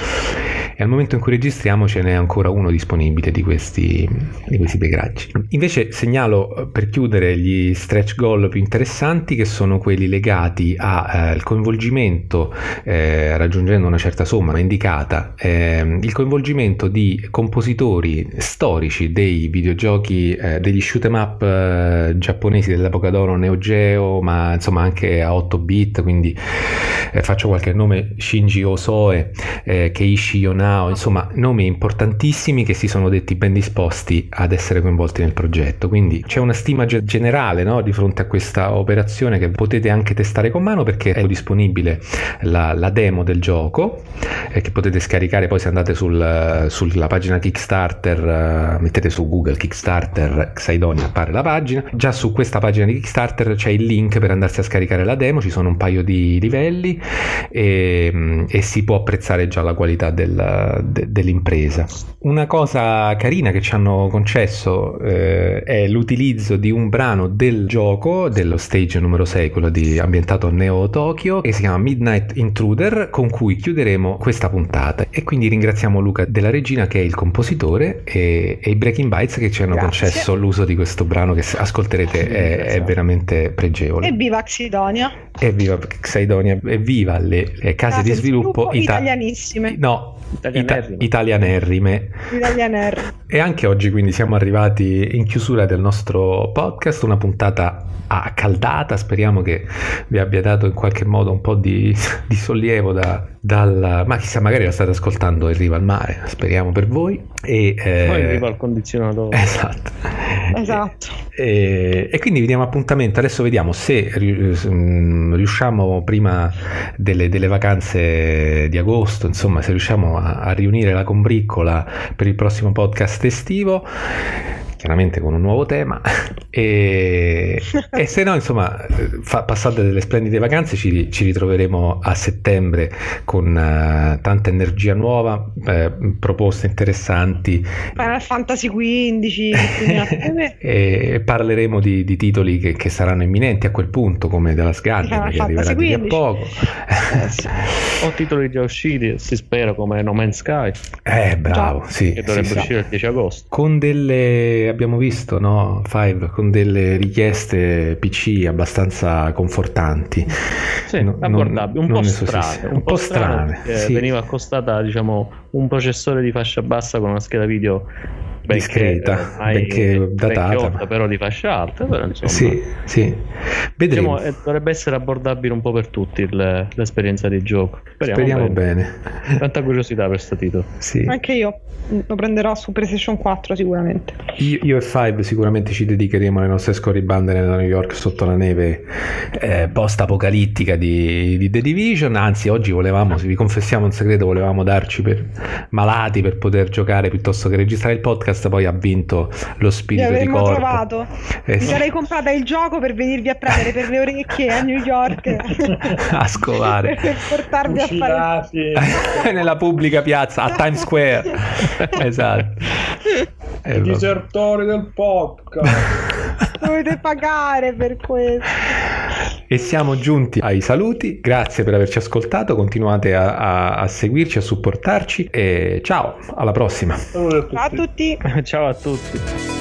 E al momento in cui registriamo ce n'è ancora uno disponibile di questi di questi beccheraggi. Invece segnalo, per chiudere, gli stretch goal più interessanti, che sono quelli legati al eh, coinvolgimento coinvolgimento eh, raggiungendo una certa somma indicata, eh, il coinvolgimento di compositori storici dei videogiochi, eh, degli shoot 'em up eh, giapponesi dell'epoca d'oro, Neo Geo, ma insomma anche a otto bit, quindi eh, faccio qualche nome: Shinji Osoe, eh, Keiichi Yonao, insomma nomi importantissimi che si sono detti ben disposti ad essere coinvolti nel progetto. Quindi c'è una stima ge- generale, no, di fronte a questa operazione, che potete anche testare con mano, perché è disponibile La, la demo del gioco, eh, che potete scaricare. Poi, se andate sul, sulla pagina Kickstarter, uh, mettete su Google Kickstarter Xaidonia, appare la pagina. Già su questa pagina di Kickstarter c'è il link per andarsi a scaricare la demo. Ci sono un paio di livelli e, e si può apprezzare già la qualità del, de, dell'impresa. Una cosa carina che ci hanno concesso eh, è l'utilizzo di un brano del gioco, dello stage numero sei, quello di, ambientato a Neo Tokyo, che si chiama Midnight Intruder, con cui chiuderemo questa puntata. E quindi ringraziamo Luca Della Regina, che è il compositore, e, e i Breaking Bites che ci hanno Grazie. concesso l'uso di questo brano, che ascolterete, è, è veramente pregevole. Evviva Xaidonia! Evviva Xaidonia! Evviva le, le case ah, di sviluppo, sviluppo ita- italianissime! No, italianerrime. Ita- italianerrime. italianerrime. E anche oggi, quindi, siamo arrivati in chiusura del nostro podcast, una puntata accaldata. Speriamo che vi abbia dato in qualche modo un po' di, di sollievo da, dalla, ma chissà, magari la state ascoltando in riva al mare, speriamo per voi, e eh, poi in riva al condizionatore. Esatto, esatto. E, e quindi vi diamo appuntamento. Adesso vediamo se riusciamo, prima delle, delle vacanze di agosto, insomma, se riusciamo a, a riunire la combriccola per il prossimo podcast estivo. chiaramente con un nuovo tema, e, e se no insomma fa, passate delle splendide vacanze, ci, ci ritroveremo a settembre con uh, tanta energia nuova, eh, proposte interessanti, Final Fantasy quindici e parleremo di, di titoli che, che saranno imminenti a quel punto, come della Sgardia che arriverà di a poco o titoli già usciti, si spera, come No Man's Sky, eh bravo, sì, che dovrebbe sì, uscire il dieci agosto, con delle, abbiamo visto, no, Five, con delle richieste P C abbastanza confortanti, sì, non, non, un, po strane, un, un po' strane, un po' strane, sì. Veniva accostata, diciamo, un processore di fascia bassa con una scheda video discreta, benché, benché datata, però di fascia alta, però, insomma, sì, sì. Vedremo. Diciamo, dovrebbe essere abbordabile un po' per tutti il, l'esperienza di gioco. Speriamo, Speriamo bene. bene. Tanta curiosità per sto titolo. Sì. Anche io lo prenderò su PlayStation quattro sicuramente. Io, io e Five sicuramente ci dedicheremo alle nostre scorribande nella New York sotto la neve eh, post-apocalittica di, di The Division. Anzi, oggi volevamo, se vi confessiamo un segreto, volevamo darci per malati per poter giocare piuttosto che registrare il podcast. Poi ha vinto lo spirito di corpo. Trovato. Eh, Mi sarei sì. comprata il gioco per venirvi a prendere per le orecchie a New York, a scovare, per portarvi Fucilati. a fare nella pubblica piazza a Times Square. Esatto. Eh, I disertori del podcast dovete pagare per questo. E siamo giunti ai saluti. Grazie per averci ascoltato. Continuate a, a, a seguirci, a supportarci. E ciao, alla prossima. Ciao a tutti. Ciao a tutti.